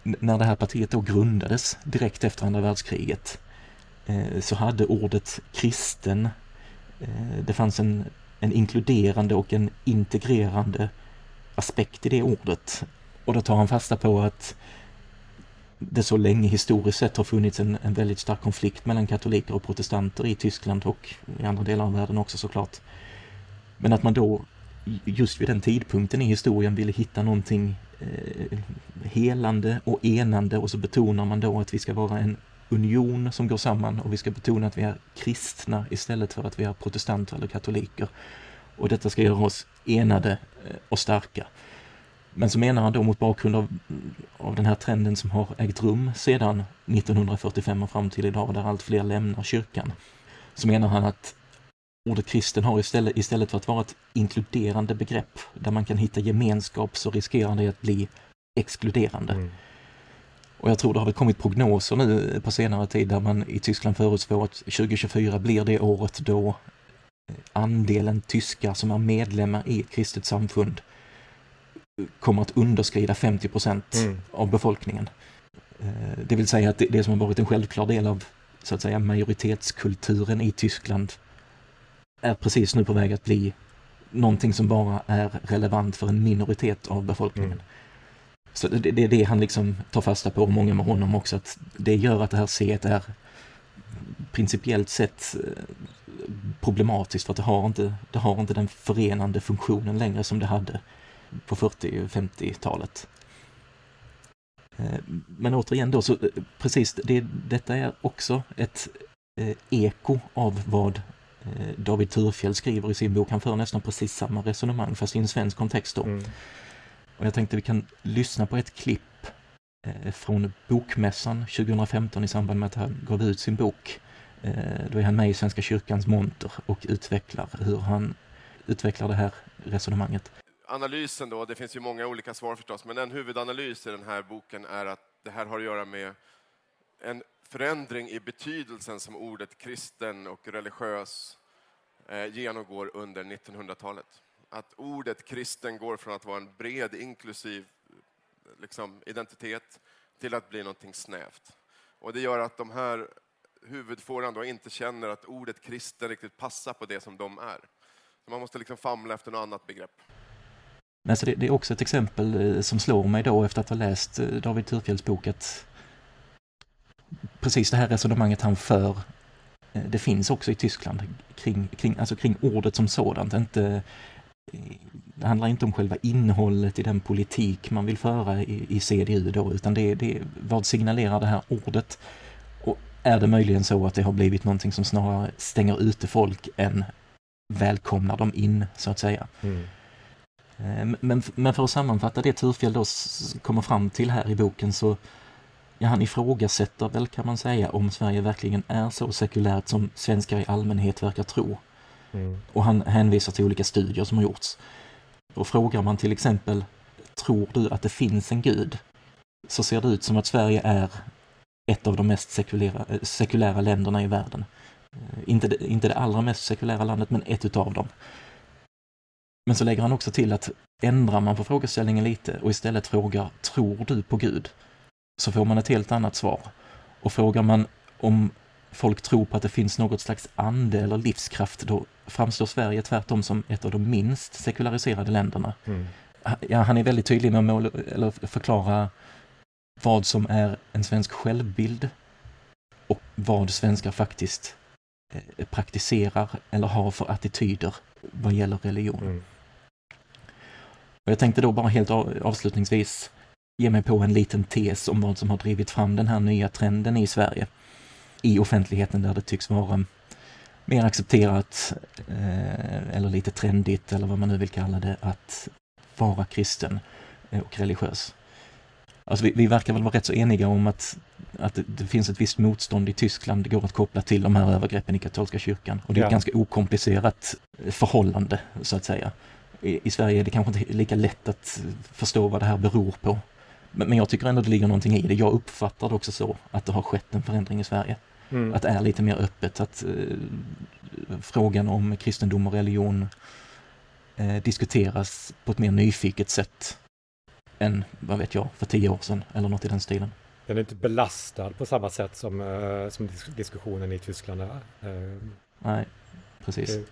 n- när det här partiet då grundades direkt efter andra världskriget eh, så hade ordet kristen, eh, det fanns en, en inkluderande och en integrerande aspekt i det ordet. Och då tar han fasta på att det så länge historiskt sett har funnits en, en väldigt stark konflikt mellan katoliker och protestanter i Tyskland och i andra delar av världen också såklart. Men att man då just vid den tidpunkten i historien ville hitta någonting eh, helande och enande, och så betonar man då att vi ska vara en union som går samman, och vi ska betona att vi är kristna istället för att vi är protestanter eller katoliker. Och detta ska göra oss enade och starka. Men så menar han då mot bakgrund av, av den här trenden som har ägt rum sedan nittonhundrafyrtiofem och fram till idag, där allt fler lämnar kyrkan. Så menar han att ordet kristen har istället, istället för att vara ett inkluderande begrepp där man kan hitta gemenskap, så riskerar det att bli exkluderande. Mm. Och jag tror det har väl kommit prognoser nu på senare tid där man i Tyskland förutspår att tjugohundratjugofyra blir det året då andelen tyskar som är medlemmar i ett kristet samfund kommer att underskrida femtio procent mm. av befolkningen. Det vill säga att det som har varit en självklar del av, så att säga, majoritetskulturen i Tyskland är precis nu på väg att bli någonting som bara är relevant för en minoritet av befolkningen. Mm. Så det är det, det han liksom tar fasta på, och många med honom också, att det gör att det här C är principiellt sett problematiskt, för att det har inte, det har inte den förenande funktionen längre som det hade på fyrtio- och femtiotalet. Men återigen då, så precis, det, detta är också ett eko av vad David Thurfjell skriver i sin bok. Han för nästan precis samma resonemang, fast i en svensk kontext då. Mm. Och jag tänkte vi kan lyssna på ett klipp från bokmässan tjugohundrafemton i samband med att han gav ut sin bok. Då är han med i Svenska kyrkans monter och utvecklar hur han utvecklar det här resonemanget. Analysen då, det finns ju många olika svar förstås, men en huvudanalys i den här boken är att det här har att göra med en förändring i betydelsen som ordet kristen och religiös genomgår under nittonhundratalet. Att ordet kristen går från att vara en bred, inklusiv liksom, identitet till att bli någonting snävt. Och det gör att de här huvudfåran då inte känner att ordet kristen riktigt passar på det som de är. Så man måste liksom famla efter något annat begrepp. Men så det, det är också ett exempel som slår mig då efter att ha läst David Thurfjells bok, att precis det här resonemanget han för, det finns också i Tyskland kring, kring, alltså kring ordet som sådant. Inte, det handlar inte om själva innehållet i den politik man vill föra i, i C D U då, utan det är vad signalerar det här ordet, och är det möjligen så att det har blivit någonting som snarare stänger ute folk än välkomnar dem in, så att säga. Mm. Men, men för att sammanfatta det Thurfjell då kommer fram till här i boken, så ja, han ifrågasätter väl, kan man säga, om Sverige verkligen är så sekulärt som svenskar i allmänhet verkar tro. Mm. Och han hänvisar till olika studier som har gjorts. Och frågar man till exempel, tror du att det finns en gud? Så ser det ut som att Sverige är ett av de mest sekulära, sekulära länderna i världen. Inte det, inte det allra mest sekulära landet, men ett utav dem. Men så lägger han också till att ändrar man på frågeställningen lite och istället frågar, tror du på Gud? Så får man ett helt annat svar. Och frågar man om folk tror på att det finns något slags ande eller livskraft, då framstår Sverige tvärtom som ett av de minst sekulariserade länderna. Mm. Ja, han är väldigt tydlig med att måla, eller förklara vad som är en svensk självbild och vad svenskar faktiskt praktiserar eller har för attityder vad gäller religion. Mm. Och jag tänkte då bara helt avslutningsvis ge mig på en liten tes om vad som har drivit fram den här nya trenden i Sverige. I offentligheten, där det tycks vara mer accepterat eh, eller lite trendigt, eller vad man nu vill kalla det, att vara kristen och religiös. Alltså vi, vi verkar väl vara rätt så eniga om att, att det, det finns ett visst motstånd i Tyskland. Det går att koppla till de här övergreppen i katolska kyrkan. Och det är ja. ett ganska okomplicerat förhållande, så att säga. I, i Sverige är det kanske inte lika lätt att förstå vad det här beror på. Men, men jag tycker ändå att det ligger någonting i det. Jag uppfattar det också så att det har skett en förändring i Sverige. Mm. Att det är lite mer öppet. Att eh, frågan om kristendom och religion eh, diskuteras på ett mer nyfiket sätt än, vad vet jag, för tio år sedan eller något i den stilen. Den är inte belastad på samma sätt som, eh, som disk- diskussionen i Tyskland är. Eh, Nej, precis. Det,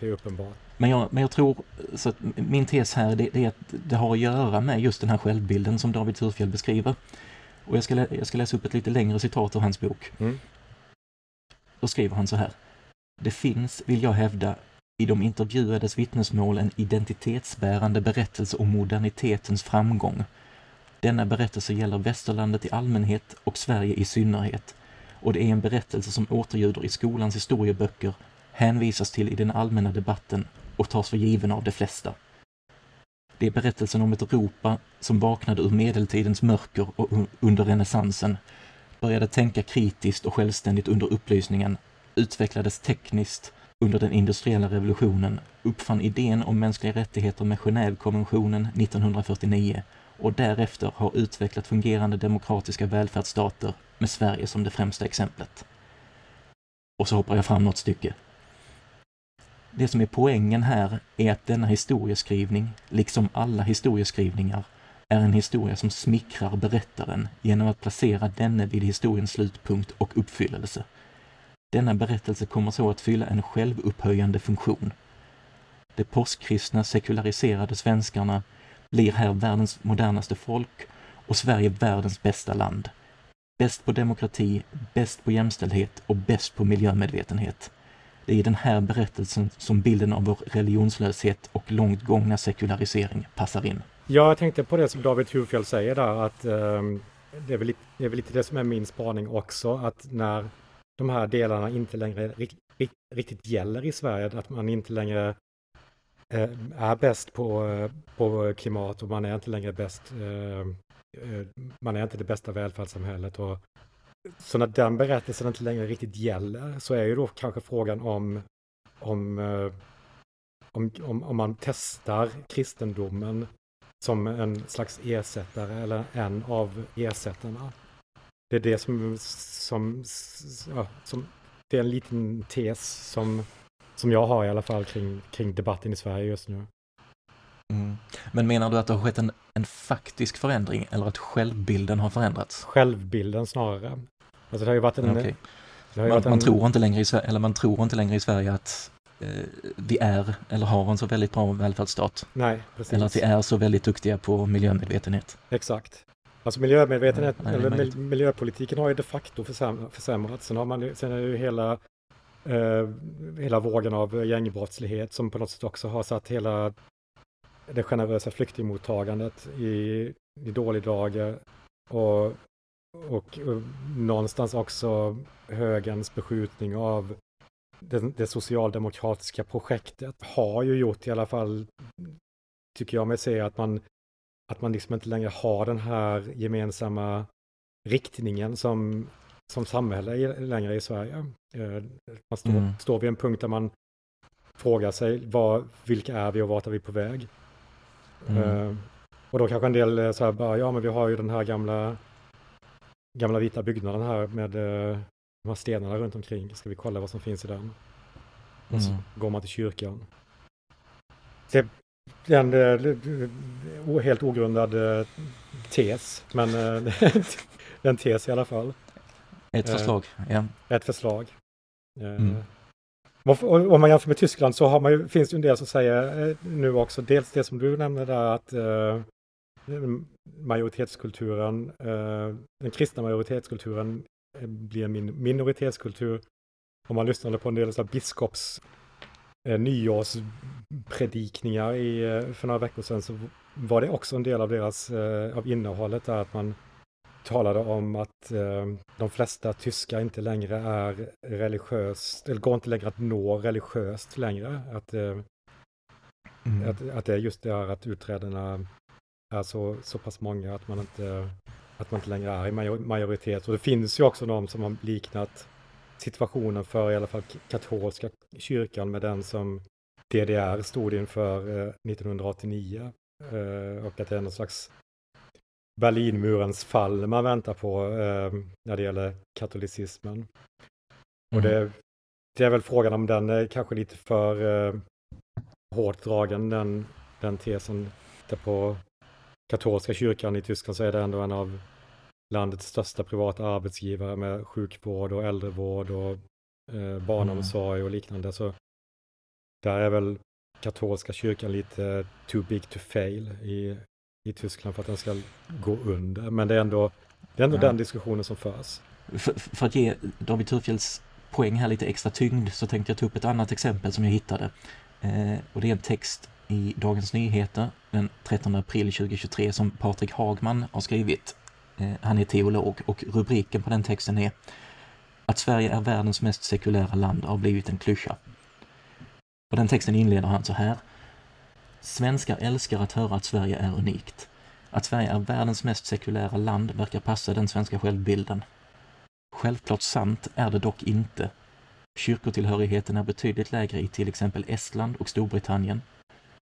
det är uppenbart. Men jag, men jag tror, så att min tes här, det, det är att det har att göra med just den här självbilden som David Thurfjell beskriver. Och jag ska, lä- jag ska läsa upp ett lite längre citat ur hans bok. Mm. Då skriver han så här. Det finns, vill jag hävda, i de intervjuades vittnesmål en identitetsbärande berättelse om modernitetens framgång. Denna berättelse gäller västerlandet i allmänhet och Sverige i synnerhet. Och det är en berättelse som återljuder i skolans historieböcker, hänvisas till i den allmänna debatten och tas för given av de flesta. Det är berättelsen om ett Europa som vaknade ur medeltidens mörker och under renässansen, började tänka kritiskt och självständigt under upplysningen, utvecklades tekniskt under den industriella revolutionen, uppfann idén om mänskliga rättigheter med Genèvekonventionen nittonhundrafyrtionio och därefter har utvecklat fungerande demokratiska välfärdsstater med Sverige som det främsta exemplet. Och så hoppar jag fram något stycke. Det som är poängen här är att denna historieskrivning, liksom alla historieskrivningar, är en historia som smickrar berättaren genom att placera denne vid historiens slutpunkt och uppfyllelse. Denna berättelse kommer så att fylla en självupphöjande funktion. De påskkristna sekulariserade svenskarna blir här världens modernaste folk och Sverige världens bästa land. Bäst på demokrati, bäst på jämställdhet och bäst på miljömedvetenhet. Det är i den här berättelsen som bilden av vår religionslöshet och långt gångna sekularisering passar in. Ja, jag tänkte på det som David Thurfjell säger där, att um, det, är väl, det är väl lite det som är min spaning också, att när de här delarna inte längre rikt, rikt, riktigt gäller i Sverige, att man inte längre eh, är bäst på, på klimat och man är inte längre bäst, eh, man är inte det bästa välfärdssamhället och så när den berättelsen inte längre riktigt gäller så är ju då kanske frågan om om, om, om, om man testar kristendomen som en slags ersättare eller en av ersättarna. Det är det som, som, ja, som det är en liten tes som, som jag har i alla fall kring, kring debatten i Sverige just nu. Mm. Men menar du att det har skett en, en faktisk förändring eller att självbilden har förändrats? Självbilden snarare. Alltså det har ju varit en... Okay. Man, varit en... Man, tror inte längre i, eller man tror inte längre i Sverige att eh, vi är eller har en så väldigt bra välfärdsstat. Nej, precis. Eller att vi är så väldigt duktiga på miljömedvetenhet. Exakt. Alltså miljömedvetenhet, ja, eller mil- miljöpolitiken har ju de facto försäm- försämrats. Sen, har man, sen är det ju hela, eh, hela vågen av gängbrottslighet som på något sätt också har satt hela det generösa flyktingmottagandet i, i dålig dagar och, och, och någonstans också högerns beskjutning av det, det socialdemokratiska projektet har ju gjort i alla fall, tycker jag mig säga, att man, att man liksom inte längre har den här gemensamma riktningen som, som samhälle längre i Sverige. Man står, mm. står vid en punkt där man frågar sig vad, vilka är vi och vart är vi på väg? Mm. Uh, och då kanske en del så här bara, ja men vi har ju den här gamla gamla vita byggnaden här med uh, de här stenarna runt omkring, ska vi kolla vad som finns i den? Mm. Och så går man till kyrkan. Det, det är en uh, helt ogrundad uh, tes, men uh, den tes i alla fall. Ett förslag, uh, ja. Ett förslag. Uh, mm. Om man jämför med Tyskland så har man ju, finns det ju en del som säger nu också, dels det som du nämnde där att eh, majoritetskulturen, eh, den kristna majoritetskulturen blir en min- minoritetskultur. Om man lyssnade på en del av biskops eh, nyårspredikningar i, för några veckor sedan så var det också en del av deras eh, av innehållet där att man talade om att eh, de flesta tyskar inte längre är religiöst, eller går inte längre att nå religiöst längre. Att, eh, mm. att, att det är just det här att utträderna är så, så pass många att man, inte, att man inte längre är i majoritet. Och det finns ju också de som har liknat situationen för i alla fall katolska kyrkan med den som D D R stod inför eh, nittonhundraåttionio. Eh, och att det är någon slags Berlinmurens fall man väntar på eh, när det gäller katolicismen. Mm. Och det, det är väl frågan om den är kanske lite för eh, hårt dragen, den, den tesen där på katolska kyrkan i Tyskland så är det ändå en av landets största privata arbetsgivare med sjukvård och äldrevård och eh, barnomsorg mm. och liknande. Så där är väl katolska kyrkan lite too big to fail i i Tyskland för att den ska gå under, men det är ändå Det är ändå ja. den diskussionen som förs. För, för att ge David Thurfjells poäng här lite extra tyngd så tänkte jag ta upp ett annat exempel som jag hittade. Eh, och det är en text i Dagens Nyheter den trettonde april tjugohundratjugotre som Patrick Hagman har skrivit. Eh, han är teolog och rubriken på den texten är att Sverige är världens mest sekulära land har blivit en klyscha. Och den texten inleder han så här. Svenskar älskar att höra att Sverige är unikt. Att Sverige är världens mest sekulära land verkar passa den svenska självbilden. Självklart sant är det dock inte. Kyrkotillhörigheten är betydligt lägre i till exempel Estland och Storbritannien.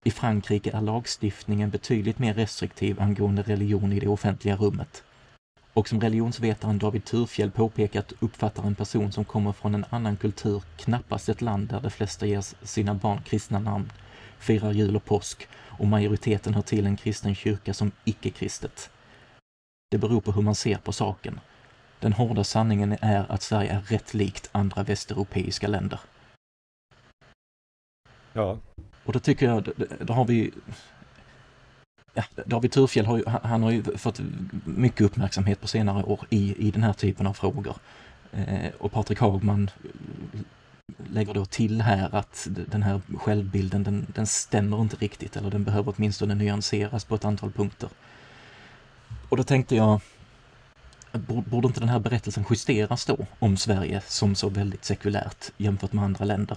I Frankrike är lagstiftningen betydligt mer restriktiv angående religion i det offentliga rummet. Och som religionsvetaren David Thurfjell påpekat uppfattar en person som kommer från en annan kultur knappast ett land där de flesta ger sina barn kristna namn, firar jul och påsk och majoriteten hör till en kristen kyrka som icke-kristet. Det beror på hur man ser på saken. Den hårda sanningen är att Sverige är rätt likt andra västeuropeiska länder. Ja. Och då tycker jag, då har vi ja, David Thurfjell har ju, han har ju fått mycket uppmärksamhet på senare år i, i den här typen av frågor. Eh, och Patrick Hagman lägger då till här att den här självbilden, den, den stämmer inte riktigt, eller den behöver åtminstone nyanseras på ett antal punkter. Och då tänkte jag, borde inte den här berättelsen justeras då om Sverige som så väldigt sekulärt jämfört med andra länder?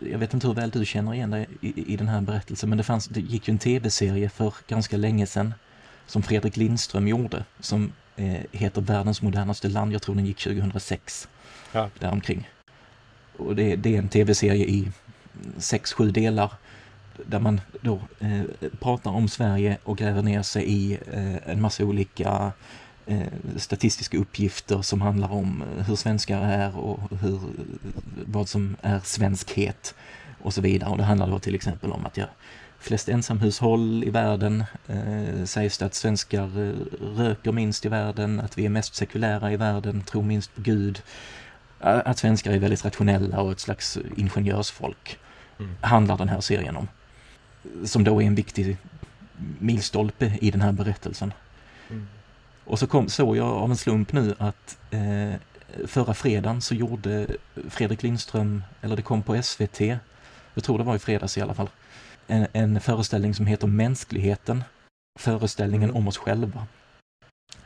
Jag vet inte hur väl du känner igen dig i, i den här berättelsen, men det, fanns, det gick ju en tv-serie för ganska länge sedan som Fredrik Lindström gjorde, som eh, heter Världens modernaste land. Jag tror den gick tjugohundrasex, ja. Däromkring. Och det, det är en tv-serie i sex sju delar där man då eh, pratar om Sverige och gräver ner sig i eh, en massa olika statistiska uppgifter som handlar om hur svenskar är och hur, vad som är svenskhet och så vidare. Och det handlar då till exempel om att ja, flest ensamhushåll i världen, eh, sägs det att svenskar röker minst i världen, att vi är mest sekulära i världen, tror minst på Gud, att svenskar är väldigt rationella och ett slags ingenjörsfolk, mm. handlar den här serien om, som då är en viktig milstolpe i den här berättelsen. Mm. Och så kom, såg jag av en slump nu att eh, förra fredagen så gjorde Fredrik Lindström, eller det kom på S V T, jag tror det var i fredags i alla fall, en, en föreställning som heter Mänskligheten, föreställningen om oss själva.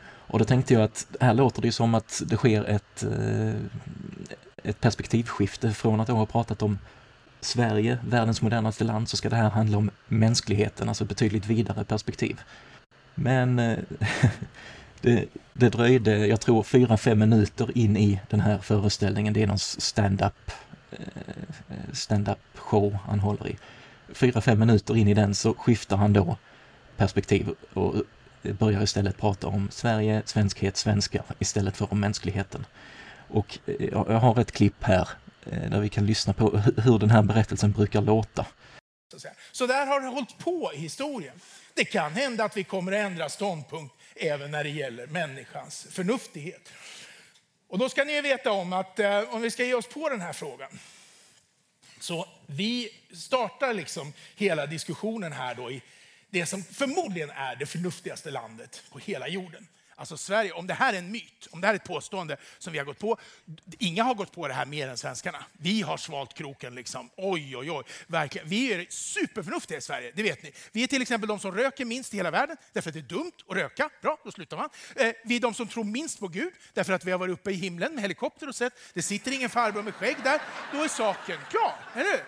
Och då tänkte jag att här låter det ju som att det sker ett, eh, ett perspektivskifte från att jag har pratat om Sverige, världens modernaste land, så ska det här handla om mänskligheten, alltså betydligt vidare perspektiv. Men eh, Det, det dröjde, jag tror, fyra, fem minuter in i den här föreställningen. Det är någon stand-up, stand-up show han håller i. Fyra, fem minuter in i den så skiftar han då perspektiv och börjar istället prata om Sverige, svenskhet, svenskar istället för om mänskligheten. Och jag har ett klipp här där vi kan lyssna på hur den här berättelsen brukar låta. Så där har det hållit på i historien. Det kan hända att vi kommer att ändra ståndpunkt även när det gäller människans förnuftighet. Och då ska ni veta om att eh, om vi ska ge oss på den här frågan. Så vi startar liksom hela diskussionen här då i det som förmodligen är det förnuftigaste landet på hela jorden. Alltså Sverige, om det här är en myt, om det här är ett påstående som vi har gått på. Inga har gått på det här mer än svenskarna. Vi har svalt kroken liksom. Oj, oj, oj. Verkligen. Vi är superförnuftiga i Sverige, det vet ni. Vi är till exempel de som röker minst i hela världen, därför att det är dumt att röka. Bra, då slutar man. Vi är de som tror minst på Gud, därför att vi har varit uppe i himlen med helikopter och sett. Det sitter ingen farbror med skägg där. Då är saken klar, eller hur?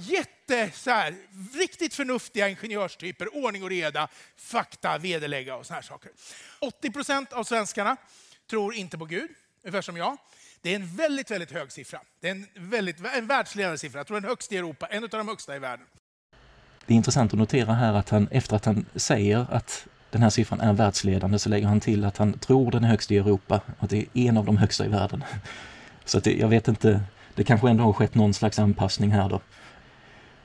Jätte så här, riktigt förnuftiga ingenjörstyper, ordning och reda, fakta, vederlägga och såna här saker. åttio procent av svenskarna tror inte på Gud, ungefär som jag. Det är en väldigt, väldigt hög siffra. Det är en, väldigt, en världsledande siffra. Jag tror den högsta i Europa, en av de högsta i världen. Det är intressant att notera här att han, efter att han säger att den här siffran är världsledande, så lägger han till att han tror den är högst i Europa och att det är en av de högsta i världen. Så att det, jag vet inte... Det kanske ändå har skett någon slags anpassning här då.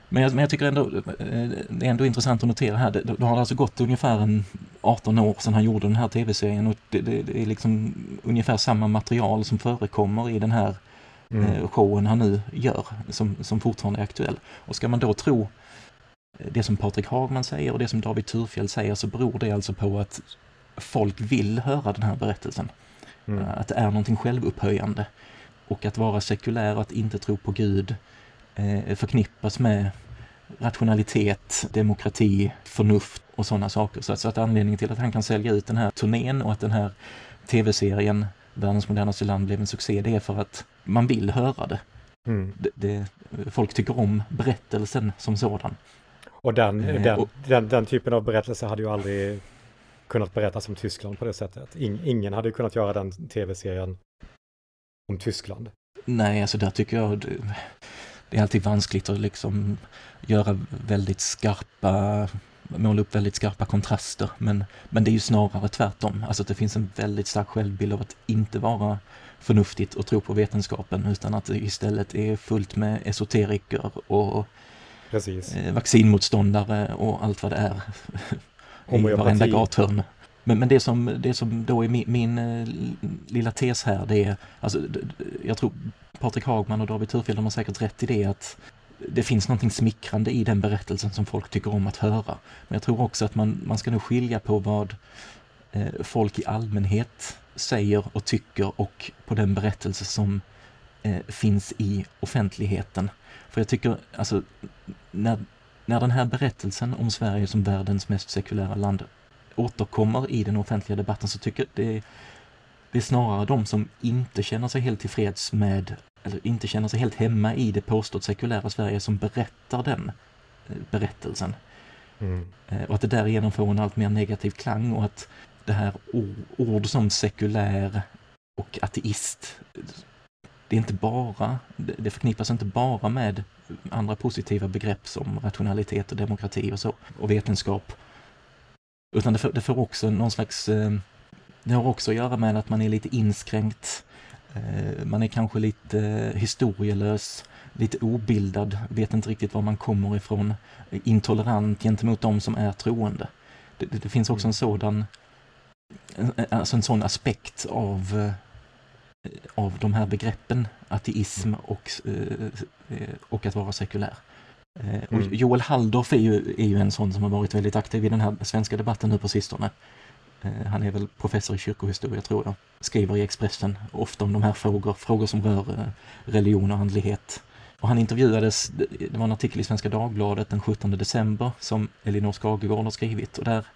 Men jag, men jag tycker ändå det är ändå intressant att notera här. Det, det har alltså gått ungefär en arton år sedan han gjorde den här tv-serien. Och det, det, det är liksom ungefär samma material som förekommer i den här mm. eh, showen han nu gör. Som, som fortfarande är aktuell. Och ska man då tro det som Patrick Hagman säger och det som David Thurfjell säger, så beror det alltså på att folk vill höra den här berättelsen. Mm. Att det är någonting självupphöjande. Och att vara sekulär och att inte tro på Gud eh, förknippas med rationalitet, demokrati, förnuft och sådana saker. Så att, så att anledningen till att han kan sälja ut den här turnén och att den här tv-serien Världens modernaste land blev en succé, det är för att man vill höra det. Mm. det, det folk tycker om berättelsen som sådan. Och den, eh, den, och den, den typen av berättelse hade ju aldrig kunnat berättas om Tyskland på det sättet. In, ingen hade kunnat göra den tv-serien om Tyskland. Nej, alltså där tycker jag det, det är alltid vanskligt att liksom göra väldigt skarpa, måla upp väldigt skarpa kontraster. Men, men det är ju snarare tvärtom. Alltså att det finns en väldigt stark självbild av att inte vara förnuftigt och tro på vetenskapen, utan att det istället är fullt med esoteriker och precis. Vaccinmotståndare och allt vad det är. I varenda gathörn. Men, men det, som, det som då är min, min lilla tes här, det är, alltså, jag tror Patrick Hagman och David Thurfjell har säkert rätt i det, att det finns någonting smickrande i den berättelsen som folk tycker om att höra. Men jag tror också att man, man ska nog skilja på vad eh, folk i allmänhet säger och tycker och på den berättelse som eh, finns i offentligheten. För jag tycker, alltså, när, när den här berättelsen om Sverige som världens mest sekulära land återkommer i den offentliga debatten, så tycker det, det är snarare de som inte känner sig helt tillfreds med, eller inte känner sig helt hemma i det påstått sekulära Sverige, som berättar den berättelsen. Mm. Och att det därigenom får en allt mer negativ klang, och att det här ord som sekulär och ateist, det är inte bara, det förknippas inte bara med andra positiva begrepp som rationalitet och demokrati och så, och vetenskap. Utan det får, det får också någon slags, det har också att göra med att man är lite inskränkt, man är kanske lite historielös, lite obildad, vet inte riktigt var man kommer ifrån, intolerant gentemot de som är troende. Det, det finns också en sådan, alltså en sån aspekt av, av de här begreppen, ateism och, och att vara sekulär. Och Joel Halldorf är ju, är ju en sån som har varit väldigt aktiv i den här svenska debatten nu på sistone. Han är väl professor i kyrkohistoria, tror jag. Skriver i Expressen ofta om de här frågor, frågor som rör religion och andlighet. Och han intervjuades, det var en artikel i Svenska Dagbladet den sjuttonde december som Elinor Skagegård har skrivit. Och där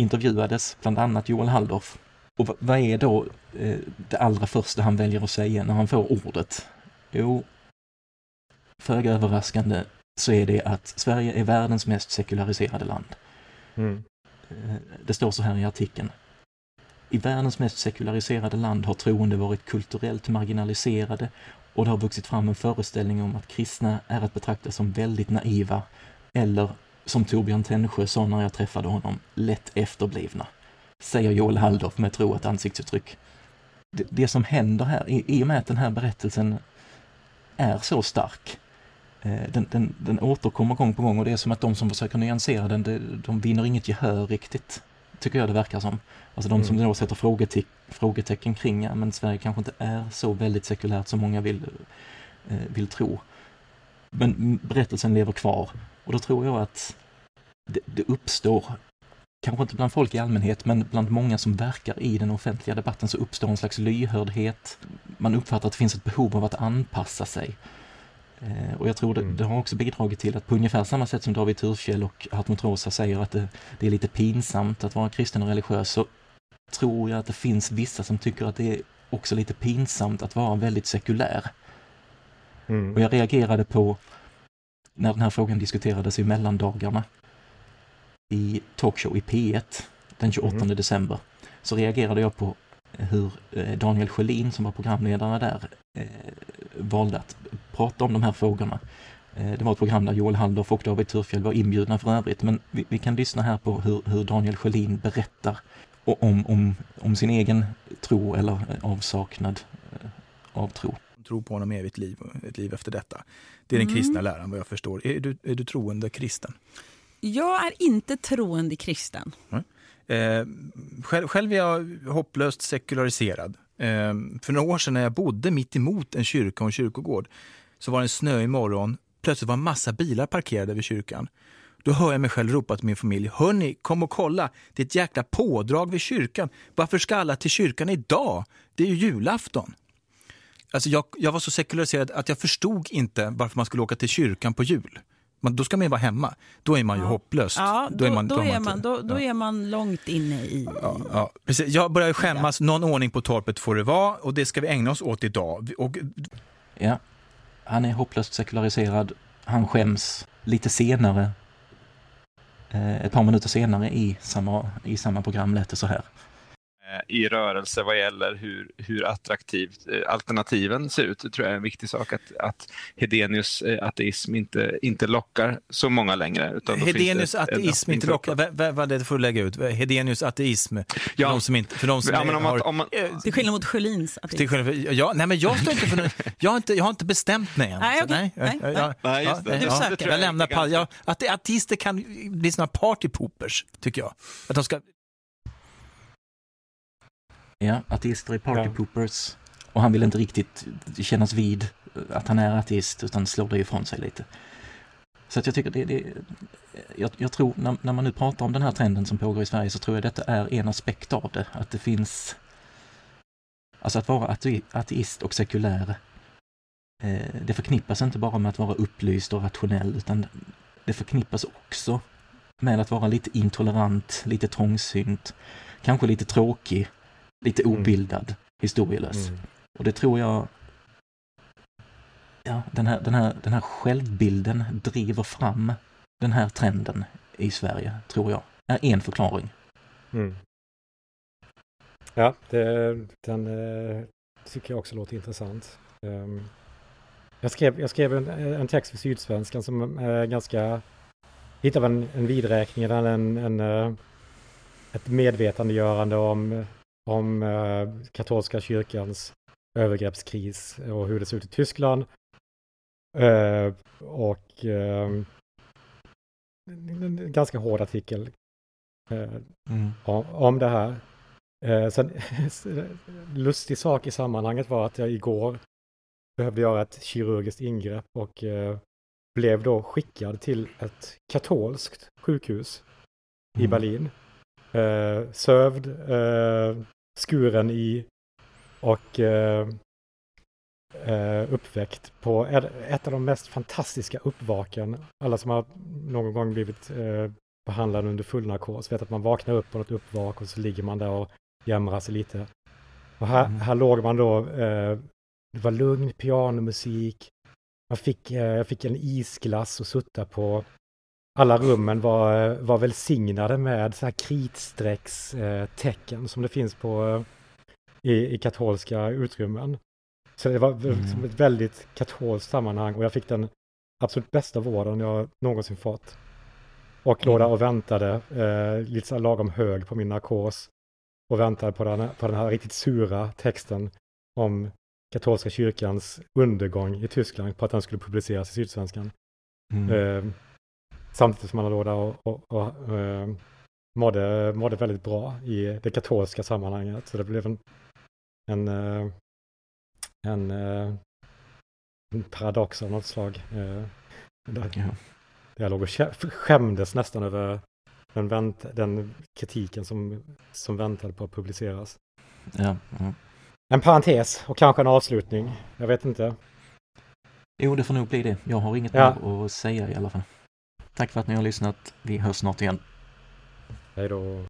intervjuades bland annat Joel Halldorf. Och vad är då det allra första han väljer att säga när han får ordet? Jo, föga överraskande, så är det att Sverige är världens mest sekulariserade land. Mm. Det står så här i artikeln. I världens mest sekulariserade land har troende varit kulturellt marginaliserade, och det har vuxit fram en föreställning om att kristna är att betrakta som väldigt naiva, eller, som Torbjörn Tännsjö sa när jag träffade honom, lätt efterblivna, säger Joel Halldorf med tro att ansiktsuttryck. Det, det som händer här, i, i och med att den här berättelsen är så stark, Den, den, den återkommer gång på gång, och det är som att de som försöker nyansera den, de, de vinner inget gehör riktigt, tycker jag det verkar som. Alltså de som mm. då sätter frågete- frågetecken kring, ja, men Sverige kanske inte är så väldigt sekulärt som många vill, eh, vill tro. Men berättelsen lever kvar, och då tror jag att det, det uppstår, kanske inte bland folk i allmänhet, men bland många som verkar i den offentliga debatten, så uppstår en slags lyhördhet. Man uppfattar att det finns ett behov av att anpassa sig. Och jag tror det, det har också bidragit till att, på ungefär samma sätt som David Thurfjell och Hartmut Rosa säger att det, det är lite pinsamt att vara kristen och religiös, så tror jag att det finns vissa som tycker att det är också lite pinsamt att vara väldigt sekulär. Mm. Och jag reagerade på, när den här frågan diskuterades i mellandagarna i talkshow i P ett den tjugoåttonde december, så reagerade jag på hur Daniel Schulin, som var programledare där, eh, valde att prata om de här frågorna. Eh, det var ett program där Joel Halldorf och David Thurfjell var inbjudna för övrigt, men vi, vi kan lyssna här på hur, hur Daniel Schulin berättar om, om, om sin egen tro, eller avsaknad eh, av tro. Tro på honom evigt liv, ett liv efter detta. Det är den mm. kristna läran, vad jag förstår. Är du, är du troende kristen? Jag är inte troende kristen. Mm. Eh, själv, själv är jag hopplöst sekulariserad. eh, För några år sedan när jag bodde mitt emot en kyrka och en kyrkogård, så var det en snöig morgon. Plötsligt var en massa bilar parkerade vid kyrkan. Då hör jag mig själv ropa till min familj: hörni, kom och kolla, det är ett jäkla pådrag vid kyrkan. Varför ska alla till kyrkan idag? Det är ju julafton. Alltså jag, jag var så sekulariserad att jag förstod inte varför man skulle åka till kyrkan på jul. Men då ska man ju vara hemma. Då är man ju ja. hopplöst. Ja, då, då är man, då då är, man, då, då ja. är man långt inne i... Ja, ja, precis. Jag börjar skämmas. Ja. Någon ordning på torpet får det vara. Och det ska vi ägna oss åt idag. Och... Ja, han är hopplöst sekulariserad. Han skäms lite senare. Ett par minuter senare i samma, i samma program lät det så här. I rörelse vad gäller hur, hur attraktivt alternativen ser ut. Det tror jag är en viktig sak att, att Hedenius ateism inte, inte lockar så många längre. Utan Hedenius ateism inte lockar? V- v- vad är det för att lägga ut? Hedenius ateism ja. för de som inte... För de som ja, men om har, man, om man, det är skillnad mot Schulins ateism. För, ja, nej, men jag står inte för... jag, har inte, jag har inte bestämt mig än. Nej, okej. Okay. Nej, jag, nej just det. Ja, du ja, söker. Jag lämnar... Jag ja, att ateister kan bli såna partypoopers, tycker jag. Att de ska... Ja, ateister är partypoopers. Och han vill inte riktigt kännas vid att han är ateist, utan slår det ifrån sig lite. Så att jag tycker det, det jag, jag tror när, när man nu pratar om den här trenden som pågår i Sverige, så tror jag detta är en aspekt av det. Att det finns, alltså att vara ateist och sekulär, eh, det förknippas inte bara med att vara upplyst och rationell, utan det förknippas också med att vara lite intolerant, lite trångsynt, kanske lite tråkig, lite obildad, mm. historielös. Mm. Och det tror jag, ja, den här, den här, den här självbilden driver fram den här trenden i Sverige, tror jag. Är en förklaring. Mm. Ja, det, den tycker jag också låter intressant. Jag skrev, jag skrev en, en text för Sydsvenskan som är ganska, hittade en, en vidräkning, en, en, ett medvetandegörande om om eh, katolska kyrkans övergreppskris och hur det ser ut i Tyskland. Eh, och eh, en ganska hård artikel eh, mm. om, om det här. Eh, sen, lustig sak i sammanhanget var att jag igår behövde göra ett kirurgiskt ingrepp och eh, blev då skickad till ett katolskt sjukhus mm. i Berlin. Eh, sövd, eh, skuren i och eh, eh, uppväckt på ett av de mest fantastiska uppvaken. Alla som har någon gång blivit eh, behandlade under full narkos vet att man vaknar upp på något uppvak och så ligger man där och jämrar sig lite. Och här, mm. här låg man då, eh, det var lugn pianomusik, man fick, eh, jag fick en isglass att sutta på. Alla rummen var, var välsignade med så här kritstreckstecken som det finns på i, i katolska utrymmen. Så det var mm. som ett väldigt katolskt sammanhang, och jag fick den absolut bästa vården jag någonsin fått. Och låg där och väntade eh, lite så här lagom hög på min narkos och väntade på den, på den här riktigt sura texten om katolska kyrkans undergång i Tyskland, på att den skulle publiceras i Sydsvenskan. Mm. Eh, Samtidigt som man låg där och, och, och, och mådde, mådde väldigt bra i det katolska sammanhanget. Så det blev en, en, en, en paradox av något slag. Jag låg och skämdes nästan över den, vänt, den kritiken som, som väntade på att publiceras. Ja, ja. En parentes och kanske en avslutning. Jag vet inte. Jo, det får nog bli det. Jag har inget ja. mer att säga i alla fall. Tack för att ni har lyssnat. Vi hörs snart igen. Hej då.